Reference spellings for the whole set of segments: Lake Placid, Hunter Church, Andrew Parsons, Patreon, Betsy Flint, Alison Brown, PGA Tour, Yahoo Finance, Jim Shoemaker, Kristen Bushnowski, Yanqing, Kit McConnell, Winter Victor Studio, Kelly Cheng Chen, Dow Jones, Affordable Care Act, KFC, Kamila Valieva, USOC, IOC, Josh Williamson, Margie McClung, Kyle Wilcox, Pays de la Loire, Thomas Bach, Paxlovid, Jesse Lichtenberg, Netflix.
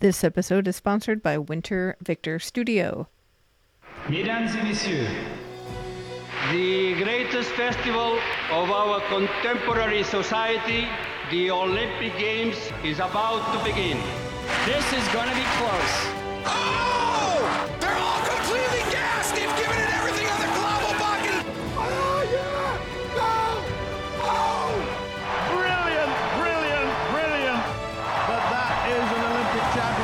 This episode is sponsored by Winter Victor Studio. Mesdames et messieurs, the greatest festival of our contemporary society, the Olympic Games, is about to begin. This is going to be close. Oh! They're all completely gassed! They've given it everything on the global bucket! Oh, yeah! Go! Oh! Brilliant, brilliant, brilliant! But that is an Olympic championship.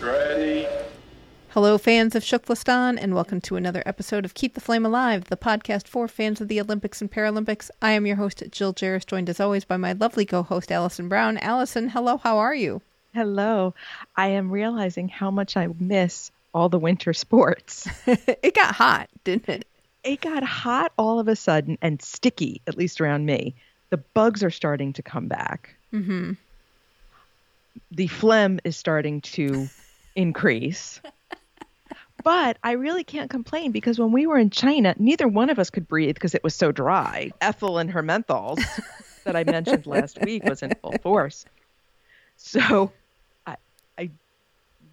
Ready? Hello, fans of Chuklastan, and welcome to another episode of Keep the Flame Alive, the podcast for fans of the Olympics and Paralympics. I am your host, Jill Jaracz, joined as always by my lovely co-host, Alison Brown. Alison, hello, how are you? Hello. I am realizing how much I miss all the winter sports. It got hot, didn't it? It got hot all of a sudden and sticky, at least around me. The bugs are starting to come back. Mm-hmm. The phlegm is starting to increase. But I really can't complain because when we were in China, neither one of us could breathe because it was so dry. Ethyl and her menthols that I mentioned last week was in full force. So I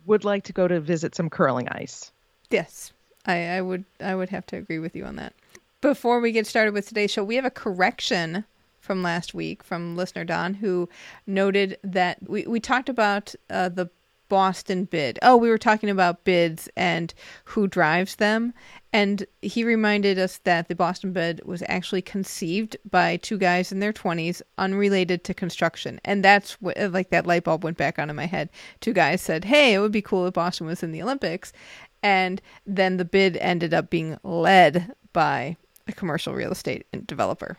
would like to go to visit some curling ice. Yes, I would have to agree with you on that. Before we get started with today's show, we have a correction from last week from listener Don, who noted that we talked about the Boston bid. Oh, we were talking about bids and who drives them. And he reminded us that the Boston bid was actually conceived by two guys in their 20s, unrelated to construction. And that's what, like, that light bulb went back on in my head. Two guys said, hey, it would be cool if Boston was in the Olympics. And then the bid ended up being led by a commercial real estate developer.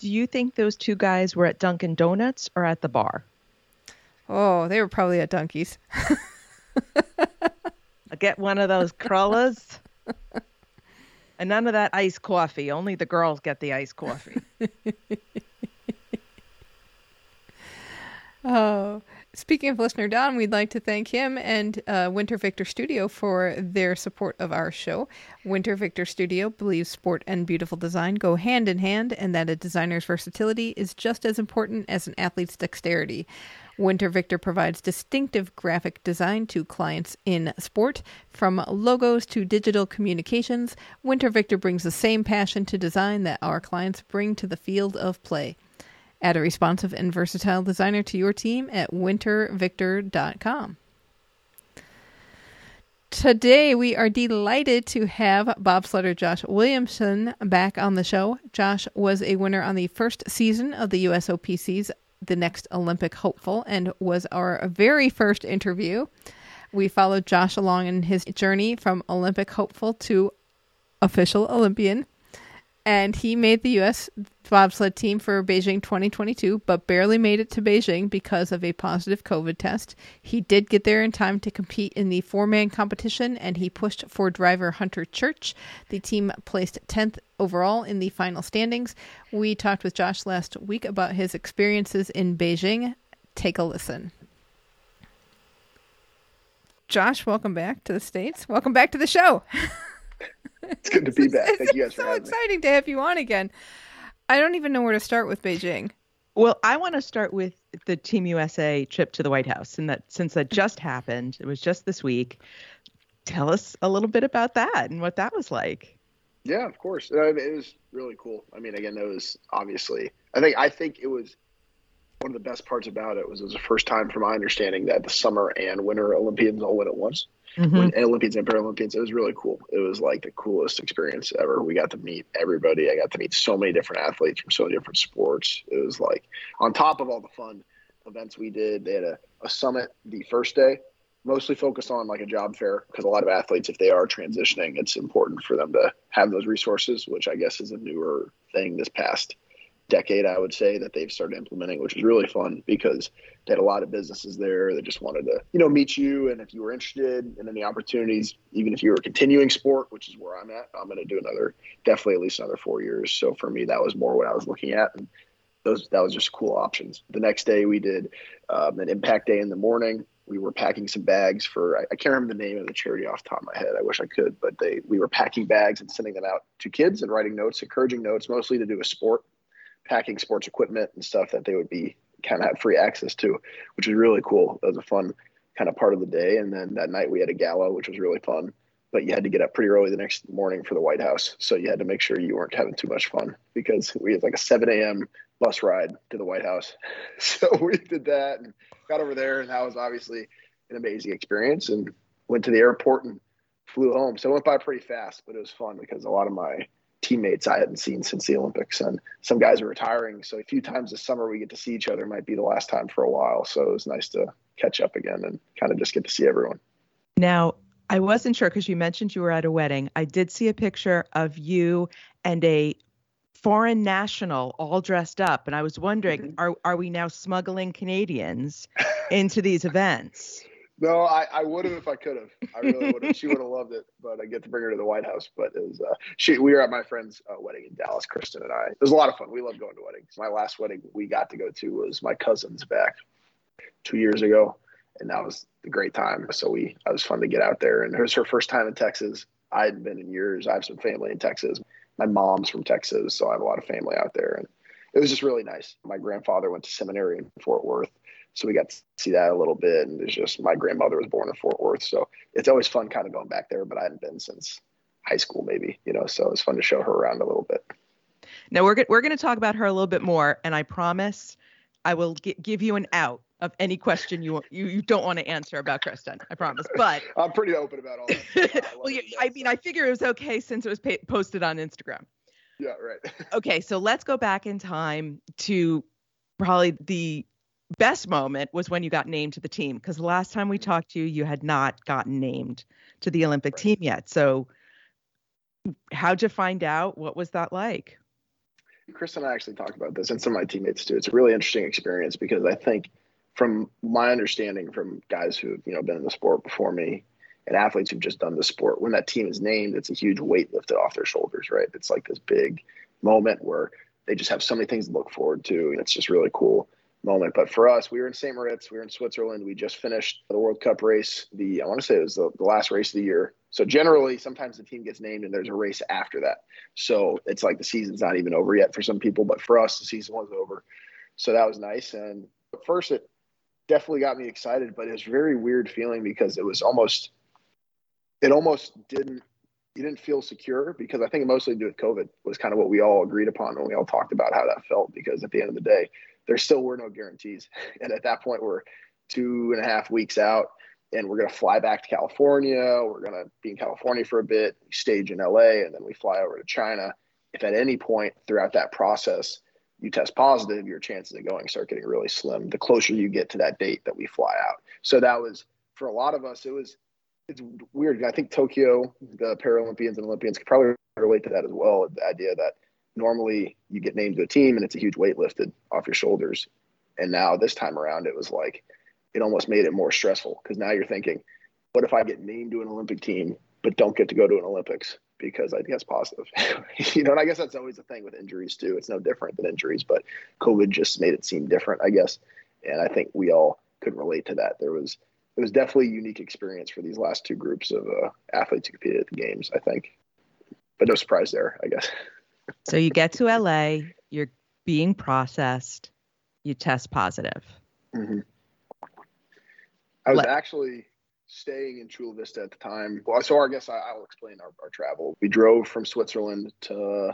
Do you think those two guys were at Dunkin' Donuts or at the bar? Oh, they were probably at Dunkies. I get one of those crawlers. And none of that iced coffee. Only the girls get the iced coffee. Oh, speaking of listener Don, we'd like to thank him and Winter Victor Studio for their support of our show. Winter Victor Studio believes sport and beautiful design go hand in hand, and that a designer's versatility is just as important as an athlete's dexterity. Winter Victor provides distinctive graphic design to clients in sport. From logos to digital communications, Winter Victor brings the same passion to design that our clients bring to the field of play. Add a responsive and versatile designer to your team at wintervictor.com. Today, we are delighted to have bobsledder Josh Williamson back on the show. Josh was a winner on the first season of the USOPC's The Next Olympic Hopeful and was our very first interview. We followed Josh along in his journey from Olympic hopeful to official Olympian, and he made the U.S. bobsled team for Beijing 2022, but barely made it to Beijing because of a positive COVID test. He did get there in time to compete in the four-man competition, and he pushed for driver Hunter Church. The team placed 10th overall in the final standings. We talked with Josh last week about his experiences in Beijing. Take a listen. Josh, welcome back to the States. Welcome back to the show. It's good to be back. Thank you guys for having me. It's so exciting to have you on again. I don't even know where to start with Beijing. Well, I want to start with the Team USA trip to the White House, and that, since that just happened, it was just this week. Tell us a little bit about that and what that was like. Yeah, of course. It was really cool. I mean, again, it was obviously, I think it was one of the best parts about it was the first time, from my understanding, that the summer and winter Olympians all went at once. Mm-hmm. And Olympians and Paralympians, it was really cool. It was like the coolest experience ever. We got to meet everybody. I got to meet so many different athletes from so many different sports. It was like, on top of all the fun events we did, they had a summit the first day, mostly focused on like a job fair, because a lot of athletes, if they are transitioning, it's important for them to have those resources, which I guess is a newer thing this past decade, I would say, that they've started implementing, which is really fun because they had a lot of businesses there that just wanted to, you know, meet you. And if you were interested in any opportunities, even if you were continuing sport, which is where I'm at, I'm going to do at least another 4 years. So for me, that was more what I was looking at. And that was just cool options. The next day we did an impact day in the morning. We were packing some bags for, I can't remember the name of the charity off the top of my head. I wish I could, but we were packing bags and sending them out to kids and writing notes, encouraging notes, mostly to do with sport. Packing sports equipment and stuff that they would be kind of have free access to, which is really cool. It was a fun kind of part of the day. And then that night we had a gala, which was really fun, but you had to get up pretty early the next morning for the White House. So you had to make sure you weren't having too much fun, because we had like a 7 a.m. bus ride to the White House. So we did that and got over there, and that was obviously an amazing experience, and went to the airport and flew home. So it went by pretty fast, but it was fun because a lot of my teammates I hadn't seen since the Olympics, and some guys are retiring. So a few times this summer we get to see each other. It might be the last time for a while. So it was nice to catch up again and kind of just get to see everyone. Now, I wasn't sure because you mentioned you were at a wedding. I did see a picture of you and a foreign national all dressed up. And I was wondering, are we now smuggling Canadians into these events? No, I would have if I could have. I really would have. She would have loved it, but I get to bring her to the White House. But it was, we were at my friend's wedding in Dallas, Kristen and I. It was a lot of fun. We love going to weddings. My last wedding we got to go to was my cousin's back 2 years ago, and that was a great time. So it was fun to get out there. And it was her first time in Texas. I hadn't been in years. I have some family in Texas. My mom's from Texas, so I have a lot of family out there. And it was just really nice. My grandfather went to seminary in Fort Worth, so we got to see that a little bit. And it's just, my grandmother was born in Fort Worth, so it's always fun kind of going back there, but I hadn't been since high school maybe, so it's fun to show her around a little bit. Now we're going to talk about her a little bit more, and I promise I will give you an out of any question you don't want to answer about Kristen, I promise. But I'm pretty open about all that. Well, I figure it was okay since it was posted on Instagram. Yeah, right. Okay, so let's go back in time to probably the best moment was when you got named to the team, because the last time we talked to you, you had not gotten named to the Olympic team yet. So how'd you find out? What was that like? Chris and I actually talked about this, and some of my teammates too. It's a really interesting experience, because I think from my understanding from guys who've been in the sport before me and athletes who've just done the sport, when that team is named, it's a huge weight lifted off their shoulders, right? It's like this big moment where they just have so many things to look forward to, and it's just really cool moment. But for us, we were in St. Moritz, we were in Switzerland. We just finished the World Cup race. I want to say it was the last race of the year. So generally, sometimes the team gets named and there's a race after that. So it's like the season's not even over yet for some people, but for us, the season was over. So that was nice. And at first, it definitely got me excited, but it was a very weird feeling, because it was almost, you didn't feel secure, because I think mostly due to COVID was kind of what we all agreed upon when we all talked about how that felt, because at the end of the day, there still were no guarantees. And at that point, we're 2.5 weeks out, and we're going to fly back to California. We're going to be in California for a bit, we stage in LA, and then we fly over to China. If at any point throughout that process you test positive, your chances of going start getting really slim the closer you get to that date that we fly out. So that was, for a lot of us, it's weird. I think Tokyo, the Paralympians and Olympians could probably relate to that as well, the idea that normally you get named to a team and it's a huge weight lifted off your shoulders. And now this time around, it was like, it almost made it more stressful, because now you're thinking, what if I get named to an Olympic team but don't get to go to an Olympics because I test positive? And I guess that's always the thing with injuries too. It's no different than injuries, but COVID just made it seem different, I guess. And I think we all could relate to that. It was definitely a unique experience for these last two groups of athletes who competed at the games, I think. But no surprise there, I guess. So you get to LA, you're being processed, you test positive. Mm-hmm. I was actually staying in Chula Vista at the time. Well, so I guess I'll explain our travel. We drove from Switzerland to,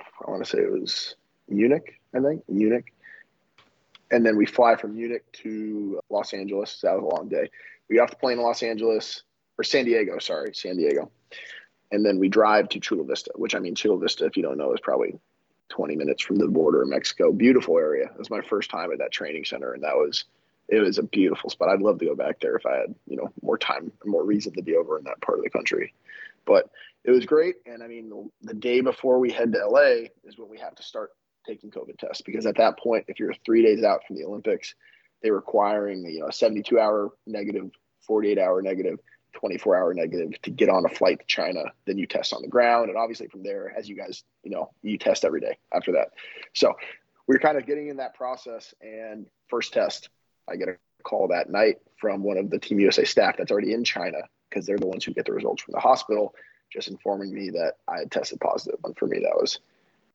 I want to say it was Munich. And then we fly from Munich to Los Angeles. That was a long day. We got off the plane in San Diego. And then we drive to Chula Vista, Chula Vista, if you don't know, is probably 20 minutes from the border of Mexico. Beautiful area. It was my first time at that training center, and it was a beautiful spot. I'd love to go back there if I had, more time, more reason to be over in that part of the country. But it was great. And the day before we head to LA is when we have to start taking COVID tests, because at that point, if you're 3 days out from the Olympics, they're requiring a 72-hour negative, 48-hour negative, 24-hour negative to get on a flight to China. Then you test on the ground, and obviously from there, as you guys you test every day after that. So we're kind of getting in that process, and first test, I get a call that night from one of the Team USA staff that's already in China, because they're the ones who get the results from the hospital, just informing me that I had tested positive. And for me, that was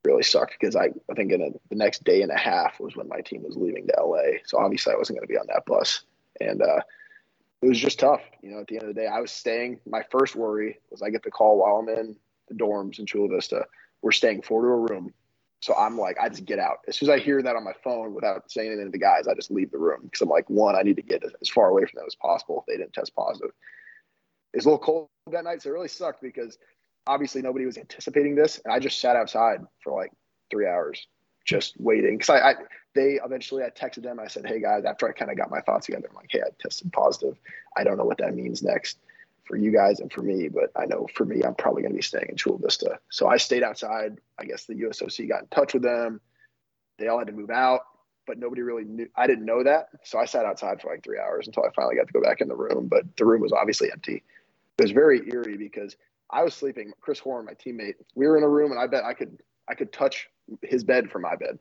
really sucked, because I think the next day and a half was when my team was leaving to LA. So obviously I wasn't going to be on that bus. And it was just tough. You know, at the end of the day, I was staying. My first worry was I get the call while I'm in the dorms in Chula Vista. We're staying four to a room. So I'm like, I just get out. As soon as I hear that on my phone without saying anything to the guys, I just leave the room. Because I'm like, one, I need to get as far away from them as possible if they didn't test positive. It was a little cold that night, so it really sucked because obviously nobody was anticipating this. And I just sat outside for like 3 hours just waiting. Because I texted them. I said, hey, guys, after I kind of got my thoughts together, I'm like, hey, I tested positive. I don't know what that means next for you guys and for me, but I know for me, I'm probably going to be staying in Chula Vista. So I stayed outside. I guess the USOC got in touch with them. They all had to move out, but nobody really knew. I didn't know that. So I sat outside for like 3 hours until I finally got to go back in the room, but the room was obviously empty. It was very eerie because I was sleeping. Chris Horn, my teammate, we were in a room and I bet I could touch his bed from my bed.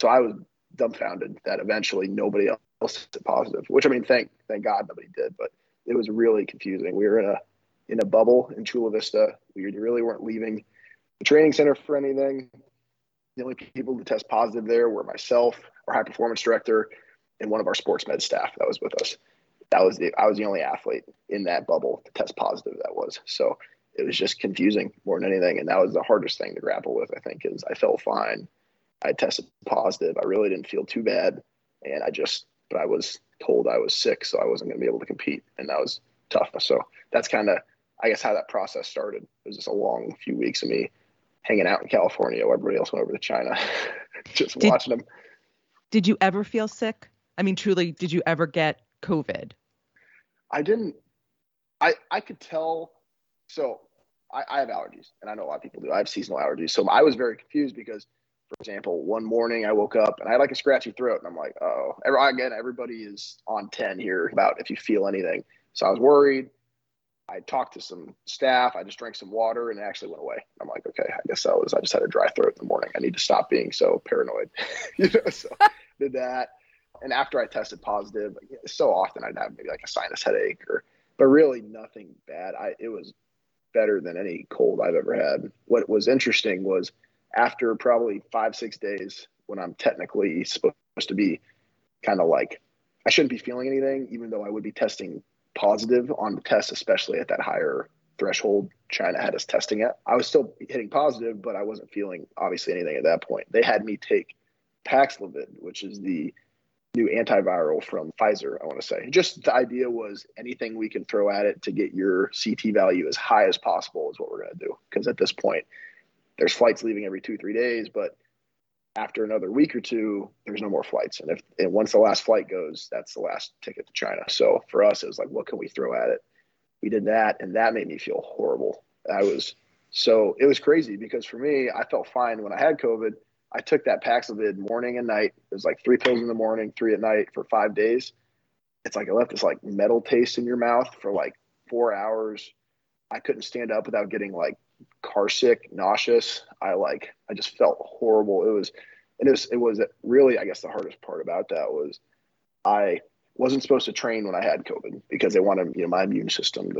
So I was dumbfounded that eventually nobody else tested positive, which I mean, thank God nobody did, but it was really confusing. We were in a bubble in Chula Vista. We really weren't leaving the training center for anything. The only people to test positive there were myself, our high performance director, and one of our sports med staff that was with us. I was the only athlete in that bubble to test positive. That was, so it was just confusing more than anything. And that was the hardest thing to grapple with, I think, is I felt fine. I tested positive. I really didn't feel too bad. And but I was told I was sick, so I wasn't going to be able to compete. And that was tough. So that's kind of, I guess, how that process started. It was just a long few weeks of me hanging out in California. Everybody else went over to China, just watching them. Did you ever feel sick? I mean, truly, did you ever get COVID? I didn't. I could tell. So I have allergies, and I know a lot of people do. I have seasonal allergies. So I was very confused because, for example, one morning I woke up and I had like a scratchy throat, and I'm like, oh, everybody is on 10 here about if you feel anything. So I was worried. I talked to some staff. I just drank some water, and it actually went away. I'm like, okay, I guess I just had a dry throat in the morning. I need to stop being so paranoid. So did that. And after I tested positive, so often I'd have maybe like a sinus headache, but really nothing bad. It was better than any cold I've ever had. What was interesting was after probably 5-6 days, when I'm technically supposed to be kind of like, I shouldn't be feeling anything, even though I would be testing positive on the test, especially at that higher threshold China had us testing at. I was still hitting positive, but I wasn't feeling obviously anything at that point. They had me take Paxlovid, which is the new antiviral from Pfizer, I want to say. Just the idea was anything we can throw at it to get your CT value as high as possible is what we're going to do. Because at this point, there's flights leaving every 2-3 days, but after another week or two, there's no more flights. And once the last flight goes, that's the last ticket to China. So for us, it was like, what can we throw at it? We did that, and that made me feel horrible. It was crazy because for me, I felt fine when I had COVID. I took that Paxlovid morning and night. It was like 3 pills in the morning, 3 at night for 5 days. It's like I left this like metal taste in your mouth for like 4 hours. I couldn't stand up without getting like car sick, nauseous. I just felt horrible. It was really, I guess, the hardest part about that was I wasn't supposed to train when I had COVID because they wanted, you know, my immune system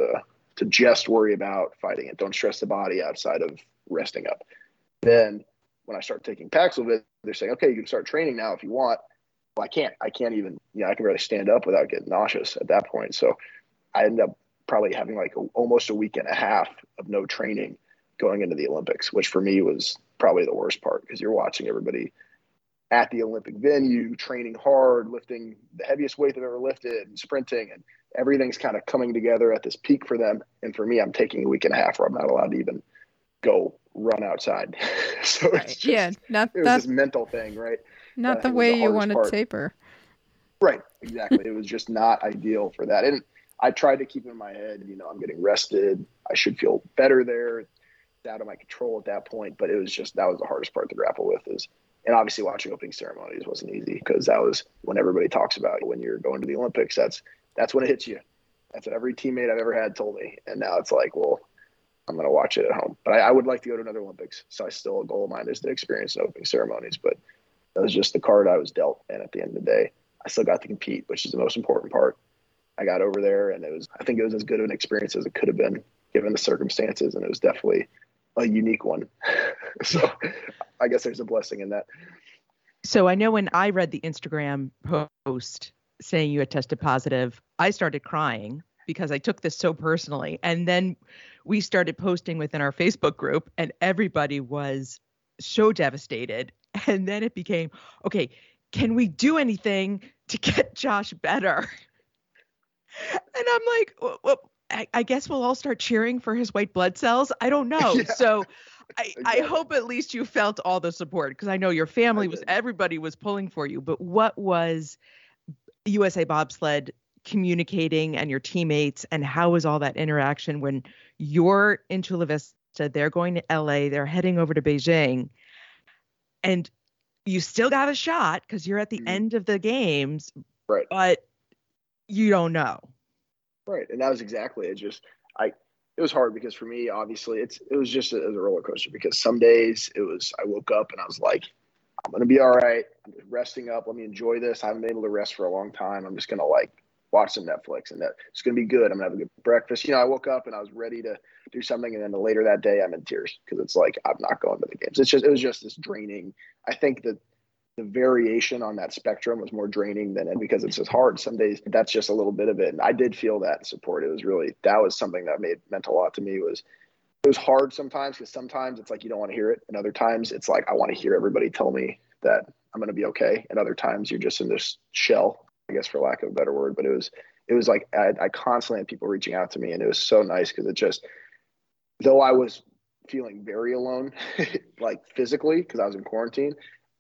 to just worry about fighting it. Don't stress the body outside of resting up. Then when I start taking Paxlovid, they're saying, okay, you can start training now if you want. Well, I can't even, you know, I can really stand up without getting nauseous at that point. So I ended up probably having like almost a week and a half of no training going into the Olympics, which for me was probably the worst part because you're watching everybody at the Olympic venue, training hard, lifting the heaviest weight they've ever lifted and sprinting, and everything's kind of coming together at this peak for them. And for me, I'm taking a week and a half where I'm not allowed to even go run outside. So right. It's just, yeah, was this mental thing, right? Not the way you wanted to taper. Right. Exactly. It was just not ideal for that. And I tried to keep in my head, you know, I'm getting rested. I should feel better there. It's out of my control at that point. But it was just, that was the hardest part to grapple with and obviously watching opening ceremonies wasn't easy because that was when everybody talks about when you're going to the Olympics, that's when it hits you. That's what every teammate I've ever had told me. And now it's like, well, I'm going to watch it at home, but I would like to go to another Olympics. So a goal of mine is to experience opening ceremonies, but that was just the card I was dealt. And at the end of the day, I still got to compete, which is the most important part. I got over there and I think it was as good of an experience as it could have been given the circumstances. And it was definitely a unique one. So I guess there's a blessing in that. So I know when I read the Instagram post saying you had tested positive, I started crying because I took this so personally. And then we started posting within our Facebook group and everybody was so devastated. And then it became, okay, can we do anything to get Josh better? And I'm like, well, I guess we'll all start cheering for his white blood cells. I don't know. Yeah. So I hope at least you felt all the support, because I know your family was, everybody was pulling for you. But what was USA Bobsled communicating and your teammates, and how was all that interaction when you're in Chula Vista, they're going to LA, they're heading over to Beijing, and you still got a shot because you're at the end of the games, right? But you don't know. Right. And that was exactly it. It was hard because for me, obviously, it was just a roller coaster, because some days I woke up and I was like, I'm going to be all right. I'm just resting up. Let me enjoy this. I haven't been able to rest for a long time. I'm just going to watch some Netflix, and it's going to be good. I'm going to have a good breakfast. I woke up and I was ready to do something. And then later that day I'm in tears because it's like, I'm not going to the games. It was just this draining. I think that the variation on that spectrum was more draining than it, because it's just hard. Some days that's just a little bit of it. And I did feel that support. That was something that meant a lot to me. It was hard sometimes, because sometimes it's like, you don't want to hear it. And other times it's like, I want to hear everybody tell me that I'm going to be okay. And other times you're just in this shell, I guess, for lack of a better word. But it was like, I constantly had people reaching out to me, and it was so nice, because it just, though I was feeling very alone, like physically, because I was in quarantine,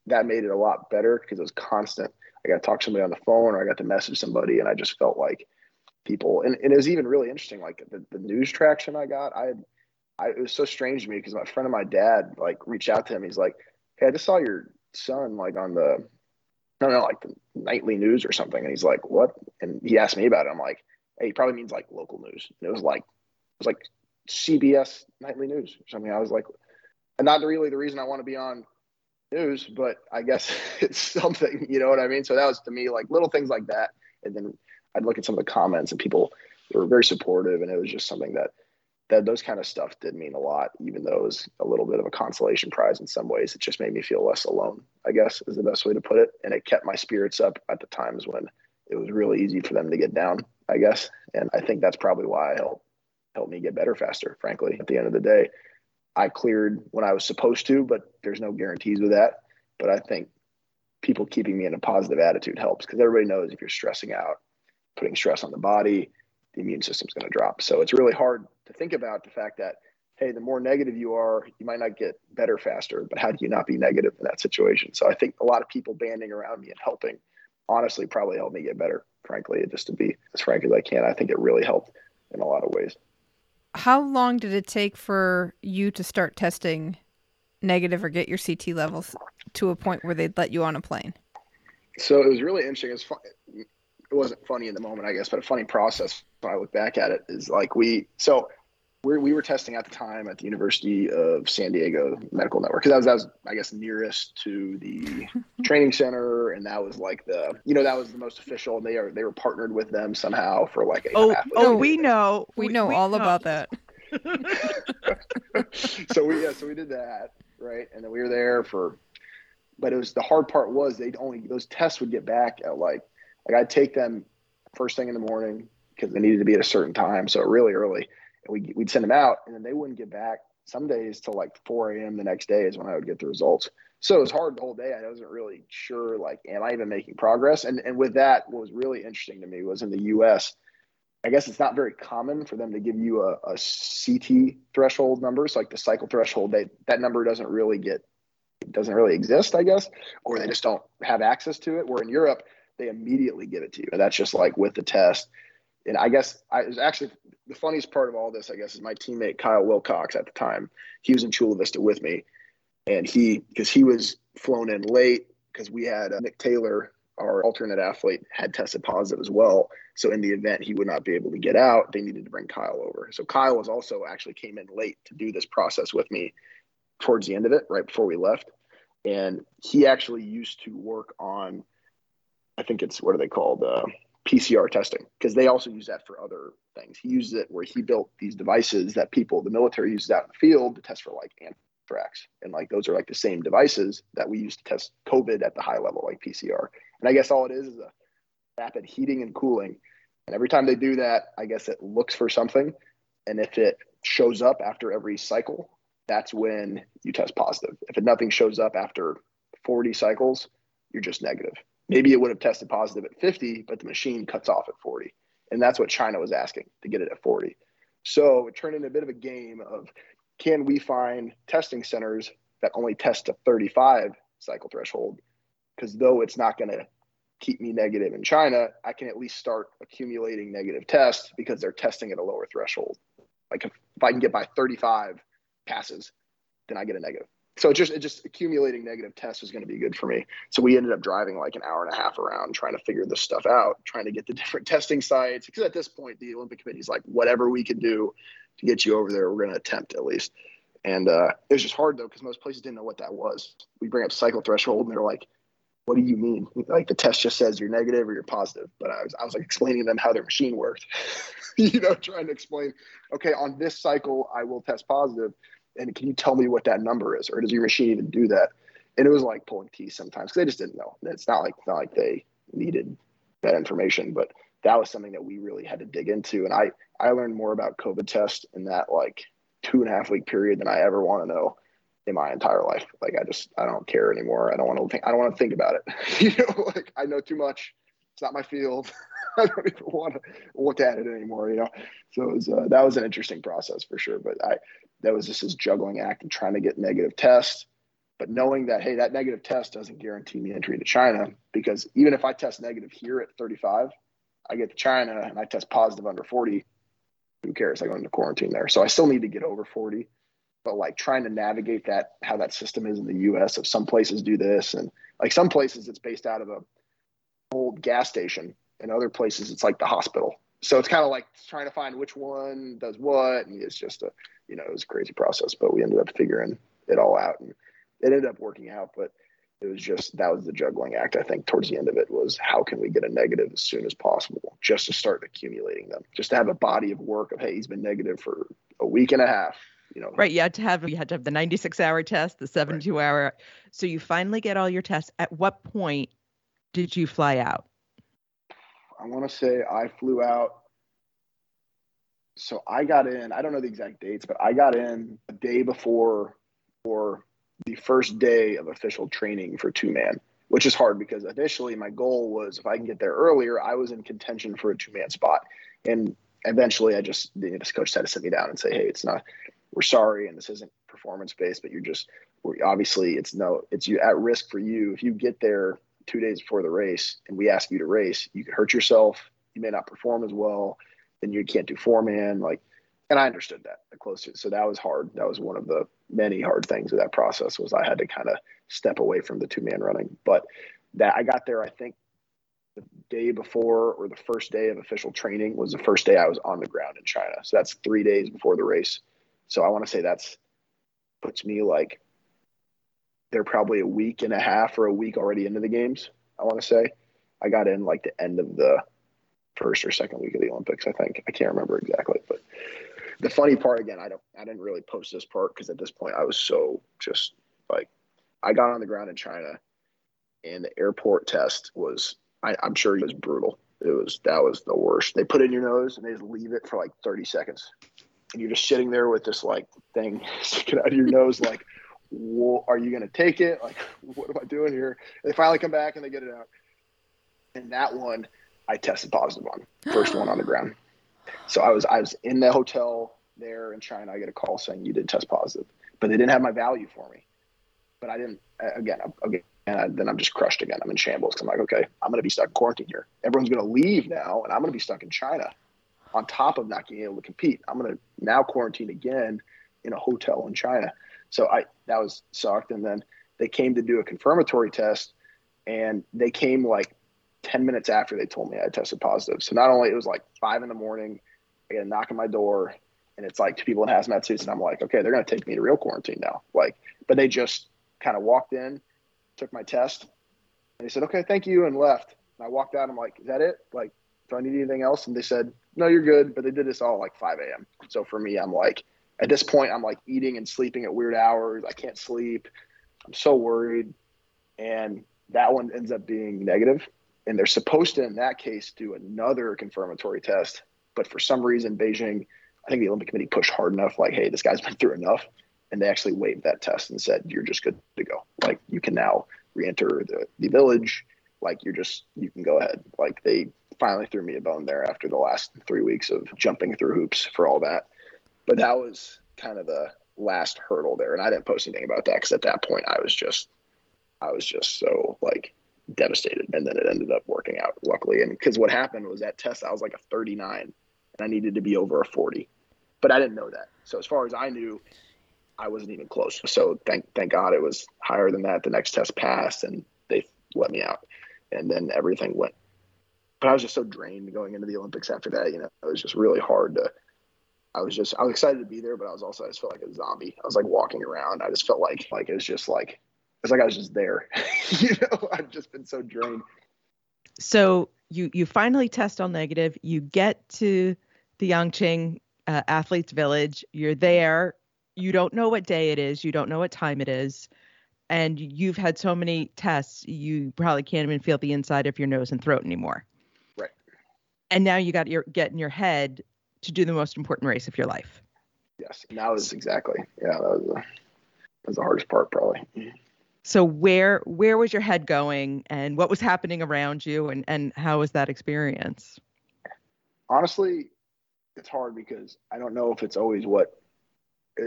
that made it a lot better, because it was constant. I got to talk to somebody on the phone, or I got to message somebody, and I just felt like people, and it was even really interesting, like the news traction I got, it was so strange to me, because my friend of my dad, like, reached out to him. He's like, hey, I just saw your son, like, on the, like the nightly news or something. And he's like, what? And he asked me about it. I'm like, hey, he probably means like local news. And it was like CBS nightly news or something. I was like, and not really the reason I want to be on news, but I guess it's something, you know what I mean? So that was, to me, like little things like that. And then I'd look at some of the comments, and people were very supportive. And it was just something that those kind of stuff did mean a lot, even though it was a little bit of a consolation prize in some ways. It just made me feel less alone, I guess, is the best way to put it. And it kept my spirits up at the times when it was really easy for them to get down, I guess. And I think that's probably why it helped me get better faster, frankly. At the end of the day, I cleared when I was supposed to, but there's no guarantees with that. But I think people keeping me in a positive attitude helps, because everybody knows if you're stressing out, putting stress on the body, the immune system's going to drop. So it's really hard to think about the fact that, hey, the more negative you are, you might not get better faster, but how do you not be negative in that situation? So I think a lot of people banding around me and helping honestly probably helped me get better, frankly, just to be as frank as I can. I think it really helped in a lot of ways. How long did it take for you to start testing negative or get your CT levels to a point where they'd let you on a plane? So it was really interesting. It's fun. It wasn't funny in the moment, I guess, but a funny process when I look back at it is like we were testing at the time at the University of San Diego Medical Network, because that was I guess nearest to the training center, and that was like that was the most official, and they were partnered with them somehow for like we know about that. So we did that, right? And then we were there for, but it was, the hard part was those tests would get back at like I'd take them first thing in the morning because they needed to be at a certain time. So really early, and we'd send them out, and then they wouldn't get back some days till like 4 a.m. the next day is when I would get the results. So it was hard the whole day. I wasn't really sure, like, am I even making progress? And with that, what was really interesting to me was in the U.S., I guess it's not very common for them to give you a CT threshold numbers, like the cycle threshold. That number doesn't really exist, I guess, or they just don't have access to it. Where in Europe, they immediately give it to you. And that's just like with the test. And I guess it was actually the funniest part of all this, I guess, is my teammate, Kyle Wilcox, at the time, he was in Chula Vista with me. And because he was flown in late, because we had Nick Taylor, our alternate athlete, had tested positive as well. So in the event he would not be able to get out, they needed to bring Kyle over. So Kyle was also actually came in late to do this process with me towards the end of it, right before we left. And he actually used to work on, I think it's, what are they called? PCR testing, because they also use that for other things. He used it where he built these devices that the military uses out in the field to test for like anthrax. And like, those are like the same devices that we use to test COVID at the high level, like PCR. And I guess all it is a rapid heating and cooling And every time they do that, I guess it looks for something. And if it shows up after every cycle, that's when you test positive. If nothing shows up after 40 cycles, you're just negative. Maybe it would have tested positive at 50, but the machine cuts off at 40. And that's what China was asking, to get it at 40. So it turned into a bit of a game of, can we find testing centers that only test to 35 cycle threshold? Because though it's not going to keep me negative in China, I can at least start accumulating negative tests because they're testing at a lower threshold. Like if I can get by 35 passes, then I get a negative. So it just accumulating negative tests was going to be good for me. So we ended up driving like an hour and a half around trying to figure this stuff out, trying to get the different testing sites. Because at this point, the Olympic Committee's like, whatever we can do to get you over there, we're going to attempt at least. And it was just hard, though, because most places didn't know what that was. We bring up cycle threshold, and they're like, what do you mean? Like the test just says you're negative or you're positive. But I was like explaining to them how their machine worked, you know, trying to explain, okay, on this cycle, I will test positive. And can you tell me what that number is? Or does your machine even do that? And it was like pulling teeth sometimes because they just didn't know. It's not like they needed that information, but that was something that we really had to dig into. And I learned more about COVID tests in that like 2.5 week period than I ever want to know in my entire life. Like I don't care anymore. I don't want to think about it. You know, like I know too much. It's not my field. I don't even want to look at it anymore, you know? So it was, that was an interesting process for sure. But that was just this juggling act of trying to get negative tests, but knowing that, hey, that negative test doesn't guarantee me entry to China, because even if I test negative here at 35, I get to China and I test positive under 40, who cares? I go into quarantine there. So I still need to get over 40, but like trying to navigate that, how that system is in the US of some places do this. And like some places it's based out of a old gas station, and other places it's like the hospital. So it's kind of like trying to find which one does what, and it's just a, you know, it was a crazy process, but we ended up figuring it all out and it ended up working out. But it was just, that was the juggling act, I think, towards the end of it, was how can we get a negative as soon as possible just to start accumulating them, just to have a body of work of, hey, he's been negative for a week and a half, you know. Right. You had to have the 96 hour test, the 72 right. hour. So you finally get all your tests. At what point did you fly out? I want to say I flew out. So I got in, I don't know the exact dates, but I got in a day before or the first day of official training for 2-man, which is hard because initially my goal was if I can get there earlier, I was in contention for a 2-man spot. And eventually the coach had to sit me down and say, hey, it's not, we're sorry. And this isn't performance based, but it's at risk for you. If you get there 2 days before the race and we ask you to race, you could hurt yourself. You may not perform as well. Then you can't do 4-man. Like, and I understood that the closer. So that was hard. That was one of the many hard things of that process, was I had to kind of step away from the 2-man running, but that I got there, I think the day before or the first day of official training was the first day I was on the ground in China. So that's 3 days before the race. So I want to say puts me like, they're probably a week and a half or a week already into the games. I want to say I got in like the end of the first or second week of the Olympics, I think. I can't remember exactly, but the funny part, again, I didn't really post this part because at this point I was so just like, I got on the ground in China and the airport test was, I'm sure it was brutal. That was the worst. They put it in your nose and they just leave it for like 30 seconds. And you're just sitting there with this like thing sticking out of your nose. Like, are you going to take it? Like, what am I doing here? And they finally come back and they get it out. And that one, I tested positive on, first one on the ground. So I was in the hotel there in China. I get a call saying you did test positive, but they didn't have my value for me. But I didn't, then I'm just crushed again. I'm in shambles. 'Cause I'm like, okay, I'm going to be stuck in quarantine here. Everyone's going to leave now. And I'm going to be stuck in China on top of not being able to compete. I'm going to now quarantine again in a hotel in China. So that was sucked. And then they came to do a confirmatory test and they came like 10 minutes after they told me I tested positive. So not only, it was like 5 a.m, I get a knock on my door and it's like 2 people in hazmat suits. And I'm like, okay, they're going to take me to real quarantine now. Like, but they just kind of walked in, took my test and they said, okay, thank you. And left. And I walked out. I'm like, is that it? Like, do I need anything else? And they said, no, you're good. But they did this all like 5 a.m. So for me, I'm like, at this point, I'm like eating and sleeping at weird hours. I can't sleep. I'm so worried. And that one ends up being negative. And they're supposed to, in that case, do another confirmatory test. But for some reason, Beijing, I think the Olympic Committee pushed hard enough, like, hey, this guy's been through enough. And they actually waived that test and said, you're just good to go. Like, you can now reenter the village. Like, you can go ahead. Like, they finally threw me a bone there after the last 3 weeks of jumping through hoops for all that. But that was kind of the last hurdle there. And I didn't post anything about that because at that point I was just so, like, devastated. And then it ended up working out, luckily. And because what happened was that test, I was like a 39 and I needed to be over a 40, but I didn't know that. So as far as I knew, I wasn't even close. So thank God it was higher than that. The next test passed and they let me out, and then everything went. But I was just so drained going into the Olympics after that. You know, it was just really hard to, I was excited to be there, but I just felt like a zombie. I was like walking around. I just felt like, it was just like, it's like I was just there. You know, I've just been so drained. So you finally test all negative. You get to the Yanqing Athletes Village. You're there. You don't know what day it is. You don't know what time it is. And you've had so many tests, you probably can't even feel the inside of your nose and throat anymore. Right. And now you got your get in your head to do the most important race of your life. Yes. And that was exactly. Yeah, that was the hardest part, probably. So where was your head going and what was happening around you and how was that experience? Honestly, it's hard because I don't know if it's always what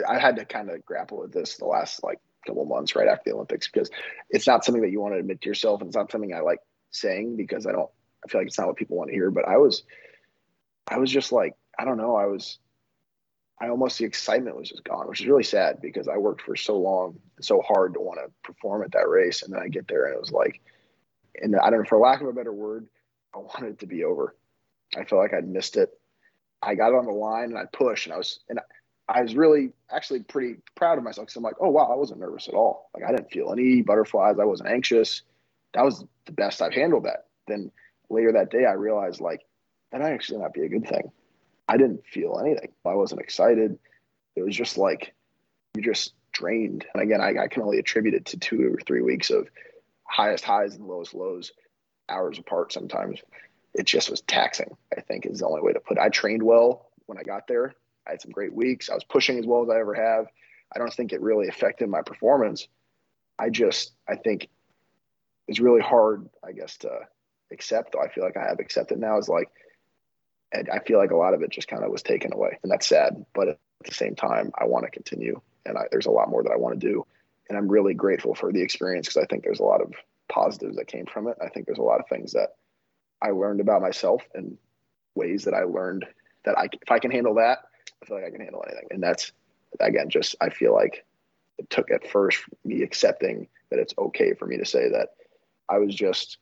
I had to kind of grapple with this the last like couple months right after the Olympics, because it's not something that you want to admit to yourself. And it's not something I like saying because I feel like it's not what people want to hear, but I was just like, I don't know. The excitement was just gone, which is really sad because I worked for so long and so hard to want to perform at that race. And then I get there and it was like, and I don't know, for lack of a better word, I wanted it to be over. I felt like I'd missed it. I got on the line and I pushed and I was really actually pretty proud of myself because I'm like, oh wow, I wasn't nervous at all. Like I didn't feel any butterflies. I wasn't anxious. That was the best I've handled that. Then later that day, I realized like, that might actually not be a good thing. I didn't feel anything. I wasn't excited. It was just like, you're just drained. And again, I can only attribute it to 2 or 3 weeks of highest highs and lowest lows, hours apart sometimes. It just was taxing, I think is the only way to put it. I trained well when I got there. I had some great weeks. I was pushing as well as I ever have. I don't think it really affected my performance. I think it's really hard, I guess, to accept, though I feel like I have accepted now is like, and I feel like a lot of it just kind of was taken away, and that's sad. But at the same time, I want to continue, and there's a lot more that I want to do. And I'm really grateful for the experience because I think there's a lot of positives that came from it. I think there's a lot of things that I learned about myself and ways that I learned that if I can handle that, I feel like I can handle anything. And that's, again, just I feel like it took at first me accepting that it's okay for me to say that I was just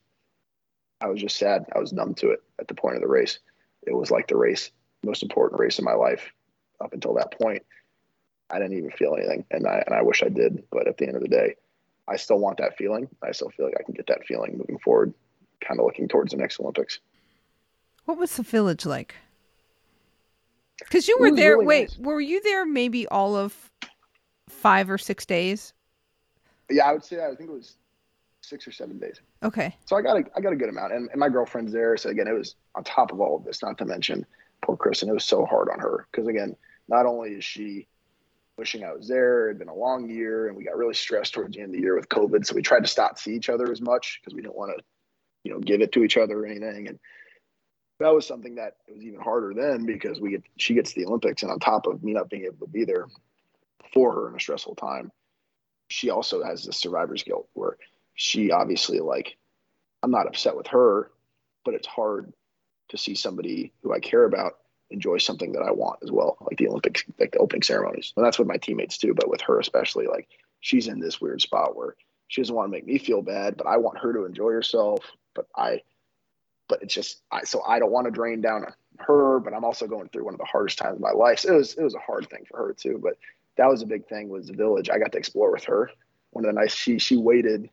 sad. I was numb to it at the point of the race. It was like the race, most important race of my life up until that point. I didn't even feel anything. And I wish I did, but at the end of the day, I still want that feeling. I still feel like I can get that feeling moving forward, kind of looking towards the next Olympics. What was the village like? Because you were there, really nice. Were you there maybe all of 5 or 6 days? Yeah, I would say that. I think it was 6 or 7 days. Okay. So I got a good amount, and my girlfriend's there. So again, it was on top of all of this, not to mention poor Kristen. It was so hard on her. Cause again, not only is she wishing I was there, it'd been a long year and we got really stressed towards the end of the year with COVID. So we tried to stop see each other as much cause we didn't want to, you know, give it to each other or anything. And that was something that was even harder then because she gets to the Olympics, and on top of me not being able to be there for her in a stressful time, she also has this survivor's guilt where she obviously, like, I'm not upset with her, but it's hard to see somebody who I care about enjoy something that I want as well, like the Olympics, like the opening ceremonies. And that's with my teammates too, but with her especially, like, she's in this weird spot where she doesn't want to make me feel bad, but I want her to enjoy herself. So I don't want to drain down her, but I'm also going through one of the hardest times of my life. So it was a hard thing for her too, but that was a big thing was the village. I got to explore with her. One of the nice, she waited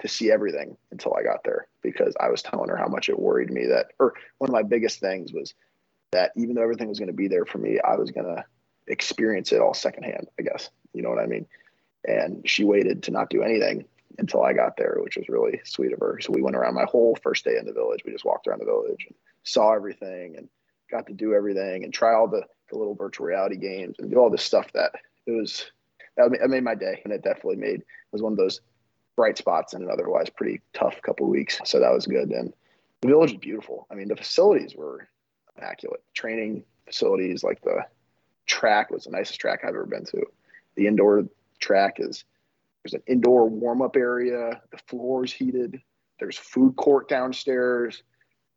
to see everything until I got there because I was telling her how much it worried me or one of my biggest things was that even though everything was going to be there for me, I was going to experience it all secondhand, I guess. You know what I mean? And she waited to not do anything until I got there, which was really sweet of her. So we went around my whole first day in the village. We just walked around the village and saw everything and got to do everything and try all the little virtual reality games and do all this stuff that it was, that made my day. And it definitely was one of those bright spots in an otherwise pretty tough couple of weeks. So that was good. And the village is beautiful. I mean, the facilities were immaculate. Training facilities, like the track was the nicest track I've ever been to. The indoor track there's an indoor warm-up area. The floor's heated. There's food court downstairs.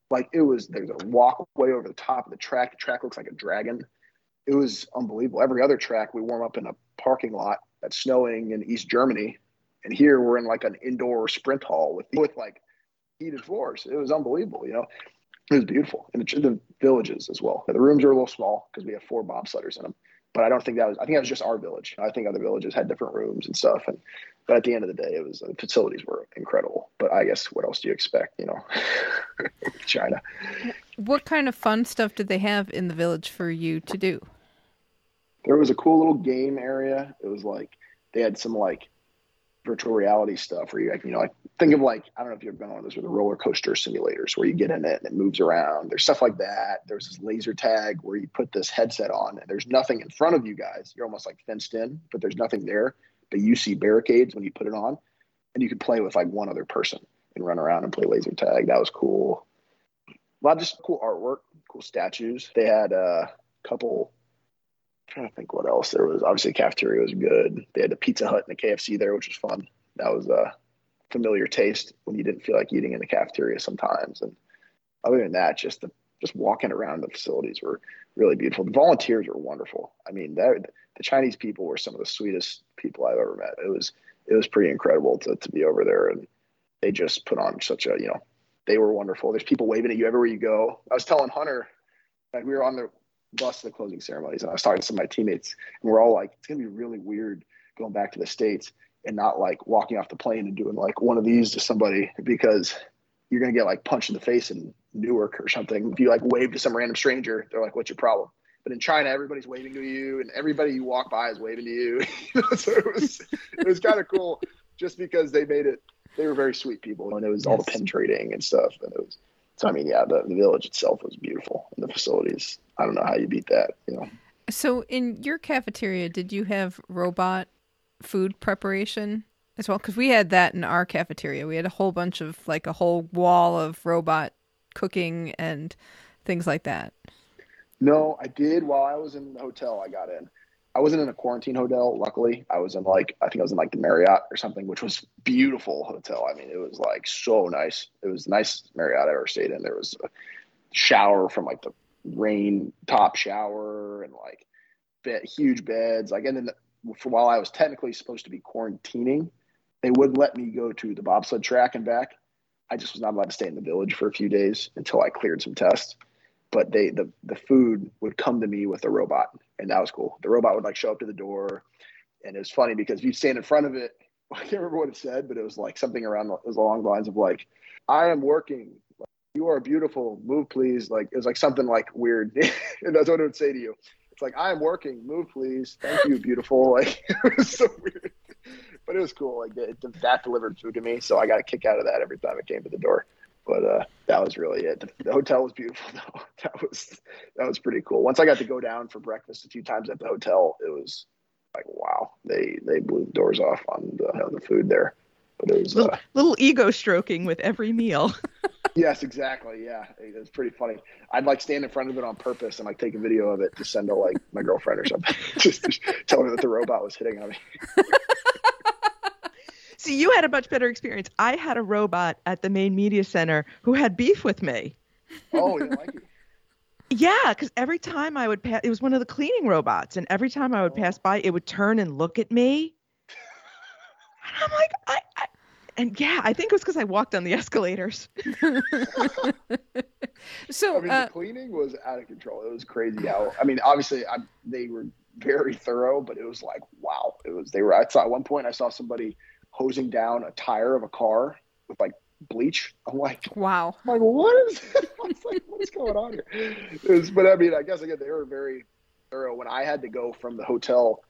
Like there's a walkway over the top of the track. The track looks like a dragon. It was unbelievable. Every other track, we warm up in a parking lot that's snowing in East Germany. And here we're in like an indoor sprint hall with like heated floors. It was unbelievable, you know. It was beautiful. And the villages as well. The rooms are a little small because we have 4 bobsledders in them. But I don't think I think that was just our village. I think other villages had different rooms and stuff. But at the end of the day, the facilities were incredible. But I guess what else do you expect, you know, China. What kind of fun stuff did they have in the village for you to do? There was a cool little game area. It was like, they had some like virtual reality stuff where you, like, you know, like think of like, I don't know if you've been on those with the roller coaster simulators where you get in it and it moves around. There's stuff like that. There's this laser tag where you put this headset on and there's nothing in front of you guys. You're almost like fenced in, but there's nothing there. But you see barricades when you put it on, and you can play with like one other person and run around and play laser tag. That was cool. A lot of just cool artwork, cool statues. They had a couple. I'm trying to think what else there was. Obviously, the cafeteria was good. They had the Pizza Hut and the KFC there, which was fun. That was a familiar taste when you didn't feel like eating in the cafeteria sometimes. And other than that, just walking around the facilities were really beautiful. The volunteers were wonderful. I mean, the Chinese people were some of the sweetest people I've ever met. It was pretty incredible to be over there, and they just put on such a, you know, they were wonderful. There's people waving at you everywhere you go. I was telling Hunter, like, we were on the bus to the closing ceremonies, and I was talking to some of my teammates, and we're all like, it's gonna be really weird going back to the States and not like walking off the plane and doing like one of these to somebody, because you're gonna get like punched in the face in Newark or something. If you like wave to some random stranger, they're like, what's your problem? But in China, everybody's waving to you, and everybody you walk by is waving to you. So it was kind of cool, just because they made it. They were very sweet people, and it was all the pin trading and stuff. And it was, so I mean, yeah, the village itself was beautiful, and the facilities. I don't know how you beat that, you know. So in your cafeteria, did you have robot food preparation as well? Because we had that in our cafeteria. We had a whole wall of robot cooking and things like that. No, I did. While I was in the hotel, I got in. I wasn't in a quarantine hotel, luckily. I was in the Marriott or something, which was beautiful hotel. I mean, it was like so nice. It was the nicest Marriott I ever stayed in. There was a shower from like the rain top shower, and like huge beds. Like, and then for while I was technically supposed to be quarantining, they wouldn't let me go to the bobsled track and back. I just was not allowed to stay in the village for a few days until I cleared some tests. But the food would come to me with a robot, and that was cool. The robot would like show up to the door, and it was funny because if you stand in front of it, I can't remember what it said, but it was like something around along the lines of like, I am working. Like, you are beautiful. Move, please. Like, it was like something like weird. And that's what it would say to you. It's like, I am working. Move, please. Thank you, beautiful. Like, it was so weird. But it was cool. Like that delivered food to me, so I got a kick out of that every time it came to the door. But that was really it. The hotel was beautiful, though. That was pretty cool. Once I got to go down for breakfast a few times at the hotel, it was like, wow, they blew the doors off on the food there. But it was little ego stroking with every meal. Yes, exactly. Yeah, it was pretty funny. I'd like stand in front of it on purpose and like take a video of it to send to like my girlfriend or something, just to tell her that the robot was hitting on me. See, you had a much better experience. I had a robot at the main media center who had beef with me. Oh, you like it? Yeah, because every time I would pass, it was one of the cleaning robots, and every time I would pass by, it would turn and look at me. And I'm like, I think it was because I walked on the escalators. So, I mean, the cleaning was out of control. It was crazy how, I mean, obviously, they were very thorough, but it was like, wow. At one point, I saw somebody hosing down a tire of a car with like bleach. I'm like, wow. I'm like, what is this? Like, what is going on here? But I mean, I guess again, they were very thorough. When I had to go from the hotel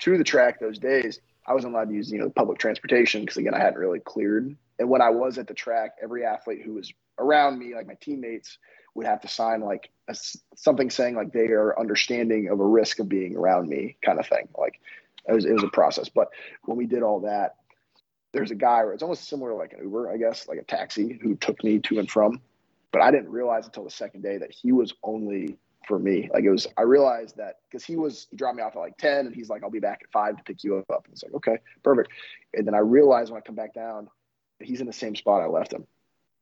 to the track those days, I wasn't allowed to use, public transportation because, again, I hadn't really cleared. And when I was at the track, every athlete who was around me, like my teammates, would have to sign like something saying like they are understanding of a risk of being around me kind of thing. Like it was a process. But when we did all that, there's a guy, it's almost similar to like an Uber, I guess, like a taxi, who took me to and from. But I didn't realize until the second day that he was only for me. Like I realized that because he dropped me off at like 10 and he's like, I'll be back at 5 to pick you up. And it's like, okay, perfect. And then I realized when I come back down, he's in the same spot I left him,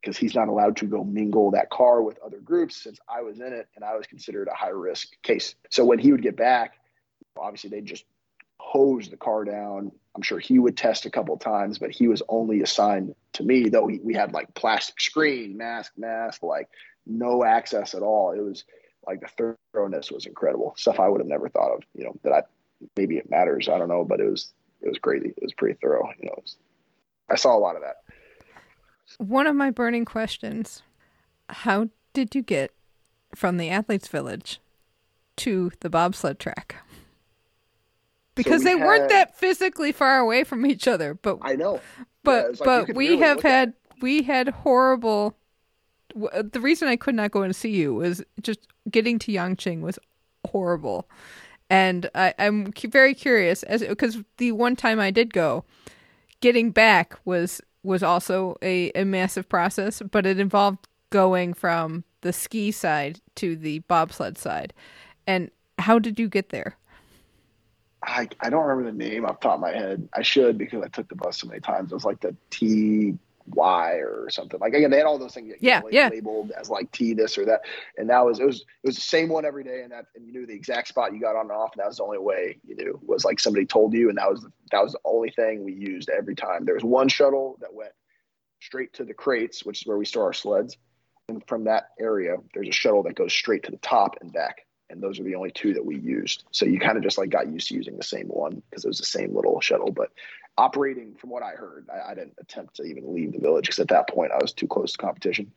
because he's not allowed to go mingle that car with other groups since I was in it and I was considered a high risk case. So when he would get back, obviously they just hose the car down. I'm sure he would test a couple of times, but he was only assigned to me, though we had like plastic screen, mask, like no access at all. It was like the thoroughness was incredible. Stuff I would have never thought of, that maybe it matters. I don't know, but it was crazy. It was pretty thorough. I saw a lot of that. One of my burning questions, how did you get from the athletes village to the bobsled track? Because so they weren't that physically far away from each other, but I know, we had horrible. The reason I could not go and see you was just getting to Yanqing was horrible. And I'm very curious, because the one time I did go, getting back was also a massive process, but it involved going from the ski side to the bobsled side. And how did you get there? I don't remember the name off the top of my head. I should, because I took the bus so many times. It was like the TY or something. Like, again, they had all those things labeled as like T this or that. And that was, it was the same one every day. And you knew the exact spot you got on and off. And that was the only way you knew, was like somebody told you. And that was the only thing we used every time. There was one shuttle that went straight to the crates, which is where we store our sleds. And from that area, there's a shuttle that goes straight to the top and back. And those are the only two that we used. So you kind of just like got used to using the same one because it was the same little shuttle. But operating, from what I heard, I didn't attempt to even leave the village because at that point I was too close to competition.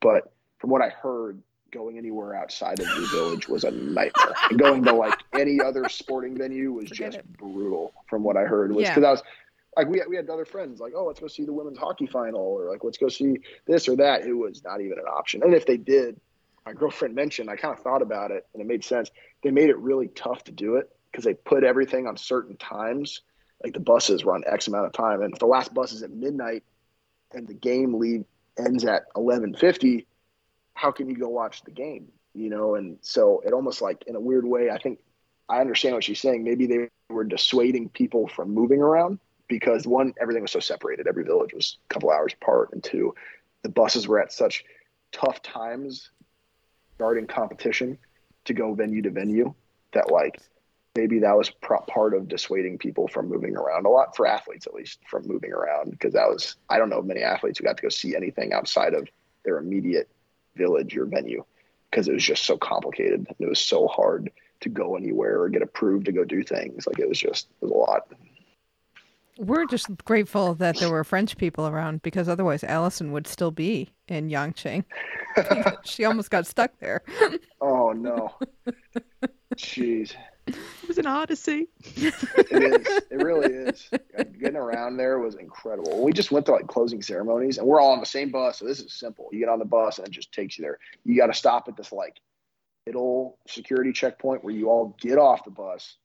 But from what I heard, going anywhere outside of the village was a nightmare. And going to like any other sporting venue was brutal. From what I heard, was because I was like, we had other friends like, oh, let's go see the women's hockey final, or like, let's go see this or that. It was not even an option. And if they did, my girlfriend mentioned, I kind of thought about it and it made sense. They made it really tough to do it because they put everything on certain times. Like the buses run X amount of time. And if the last bus is at midnight and the game lead ends at 11:50, how can you go watch the game? And so it almost like, in a weird way, I think I understand what she's saying. Maybe they were dissuading people from moving around because, one, everything was so separated. Every village was a couple hours apart. And two, the buses were at such tough times starting competition to go venue to venue that like maybe that was part of dissuading people from moving around a lot, for athletes at least, from moving around, because that was, I don't know of many athletes who got to go see anything outside of their immediate village or venue because it was just so complicated and it was so hard to go anywhere or get approved to go do things. Like it was a lot. We're just grateful that there were French people around, because otherwise Alison would still be in Yanqing. She almost got stuck there. Oh, no. Jeez. It was an odyssey. It is. It really is. Like, getting around there was incredible. We just went to like closing ceremonies, and we're all on the same bus, so this is simple. You get on the bus, and it just takes you there. You got to stop at this like middle security checkpoint where you all get off the bus,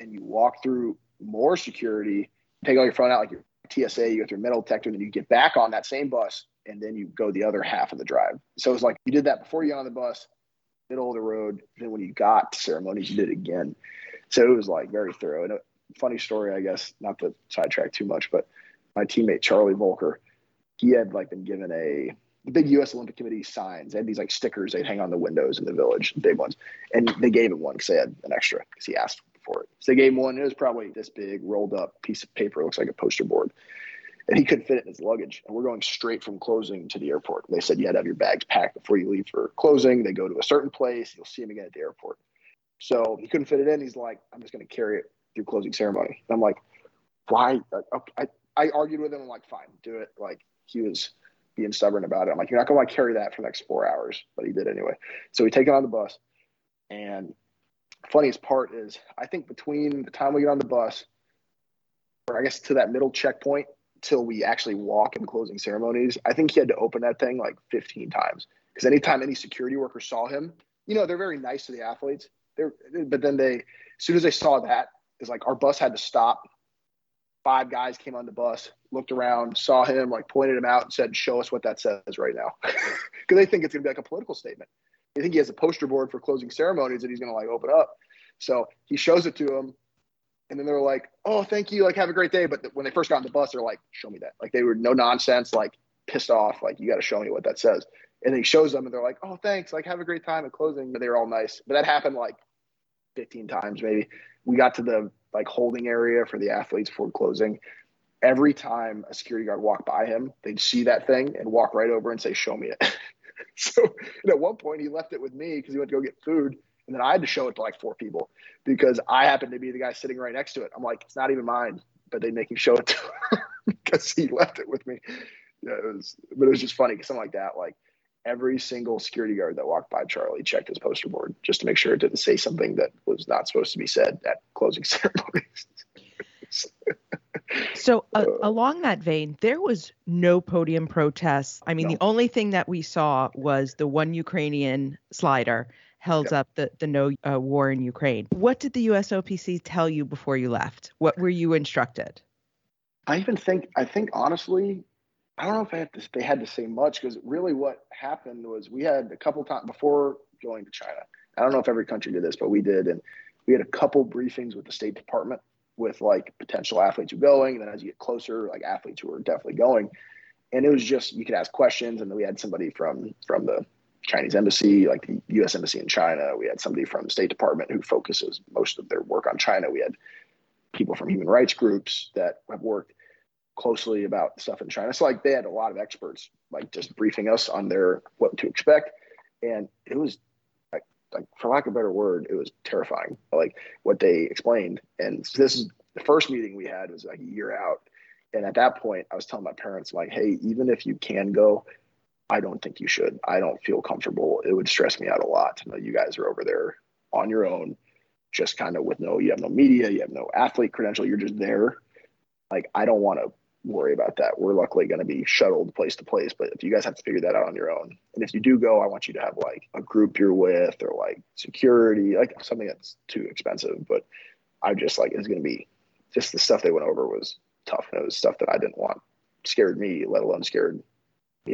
and you walk through more security, take all your phone out, like your TSA, you go through metal detector, and then you get back on that same bus, and then you go the other half of the drive. So it was like you did that before you got on the bus, middle of the road, then when you got to ceremonies, you did it again. So it was like very thorough. And a funny story, I guess, not to sidetrack too much, but my teammate, Charlie Volker, he had like been given the big U.S. Olympic Committee signs. They had these like stickers they'd hang on the windows in the village, the big ones. And they gave him one because they had an extra, because he asked for it. So they gave him one. It was probably this big rolled up piece of paper. It looks like a poster board. And he couldn't fit it in his luggage. And we're going straight from closing to the airport. They said you had to have your bags packed before you leave for closing. They go to a certain place. You'll see him again at the airport. So he couldn't fit it in. He's like, I'm just going to carry it through closing ceremony. And I'm like, why? I argued with him. I'm like, fine, do it. Like, he was being stubborn about it. I'm like, you're not going to carry that for the next 4 hours. But he did anyway. So we take it on the bus. And funniest part is, I think between the time we get on the bus I guess, to that middle checkpoint till we actually walk in closing ceremonies, I think he had to open that thing like 15 times. Because anytime any security worker saw him, you know, they're very nice to the athletes. But then they, as soon as they saw that, it's like our bus had to stop. 5 guys came on the bus, looked around, saw him, like pointed him out and said, show us what that says right now. Because they think it's going to be like a political statement. They think he has a poster board for closing ceremonies that he's going to like open up. So he shows it to them. And then they're like, oh, thank you. Like, have a great day. But when they first got on the bus, they're like, show me that. Like, they were no nonsense, like pissed off. Like, you got to show me what that says. And then he shows them and they're like, oh, thanks. Like, have a great time at closing. But they were all nice. But that happened like 15 times, maybe. We got to the like holding area for the athletes before closing. Every time a security guard walked by him, they'd see that thing and walk right over and say, show me it. So and at one point he left it with me because he went to go get food. And then I had to show it to like 4 people because I happened to be the guy sitting right next to it. I'm like, it's not even mine, but they make you show it to him because he left it with me. Yeah, it was just funny because something like that, like every single security guard that walked by Charlie checked his poster board just to make sure it didn't say something that was not supposed to be said at closing ceremonies. So along that vein, there was no podium protests. I mean, no. The only thing that we saw was the one Ukrainian slider held up the no war in Ukraine. What did the USOPC tell you before you left? What were you instructed? I think honestly, I don't know if they had to say much because really what happened was we had a couple times before going to China. I don't know if every country did this, but we did. And we had a couple briefings with the State Department with like potential athletes who are going. And then as you get closer, like athletes who are definitely going. And it was just, you could ask questions. And then we had somebody from the Chinese embassy, like the U.S. embassy in China. We had somebody from the State Department who focuses most of their work on China. We had people from human rights groups that have worked closely about stuff in China. So like they had a lot of experts like just briefing us on their what to expect. And it was like for lack of a better word, it was terrifying, like what they explained. And so this is the first meeting we had was like a year out. And at that point I was telling my parents like, hey, even if you can go, I don't think you should. I don't feel comfortable. It would stress me out a lot to know you guys are over there on your own, just kind of with you have no media, you have no athlete credential. You're just there. Like, I don't want to worry about that. We're luckily going to be shuttled place to place, but if you guys have to figure that out on your own, and if you do go, I want you to have like a group you're with or like security, like something that's too expensive. But I just like, it's going to be just the stuff they went over was tough. And it was stuff that I didn't want, scared me, let alone scared me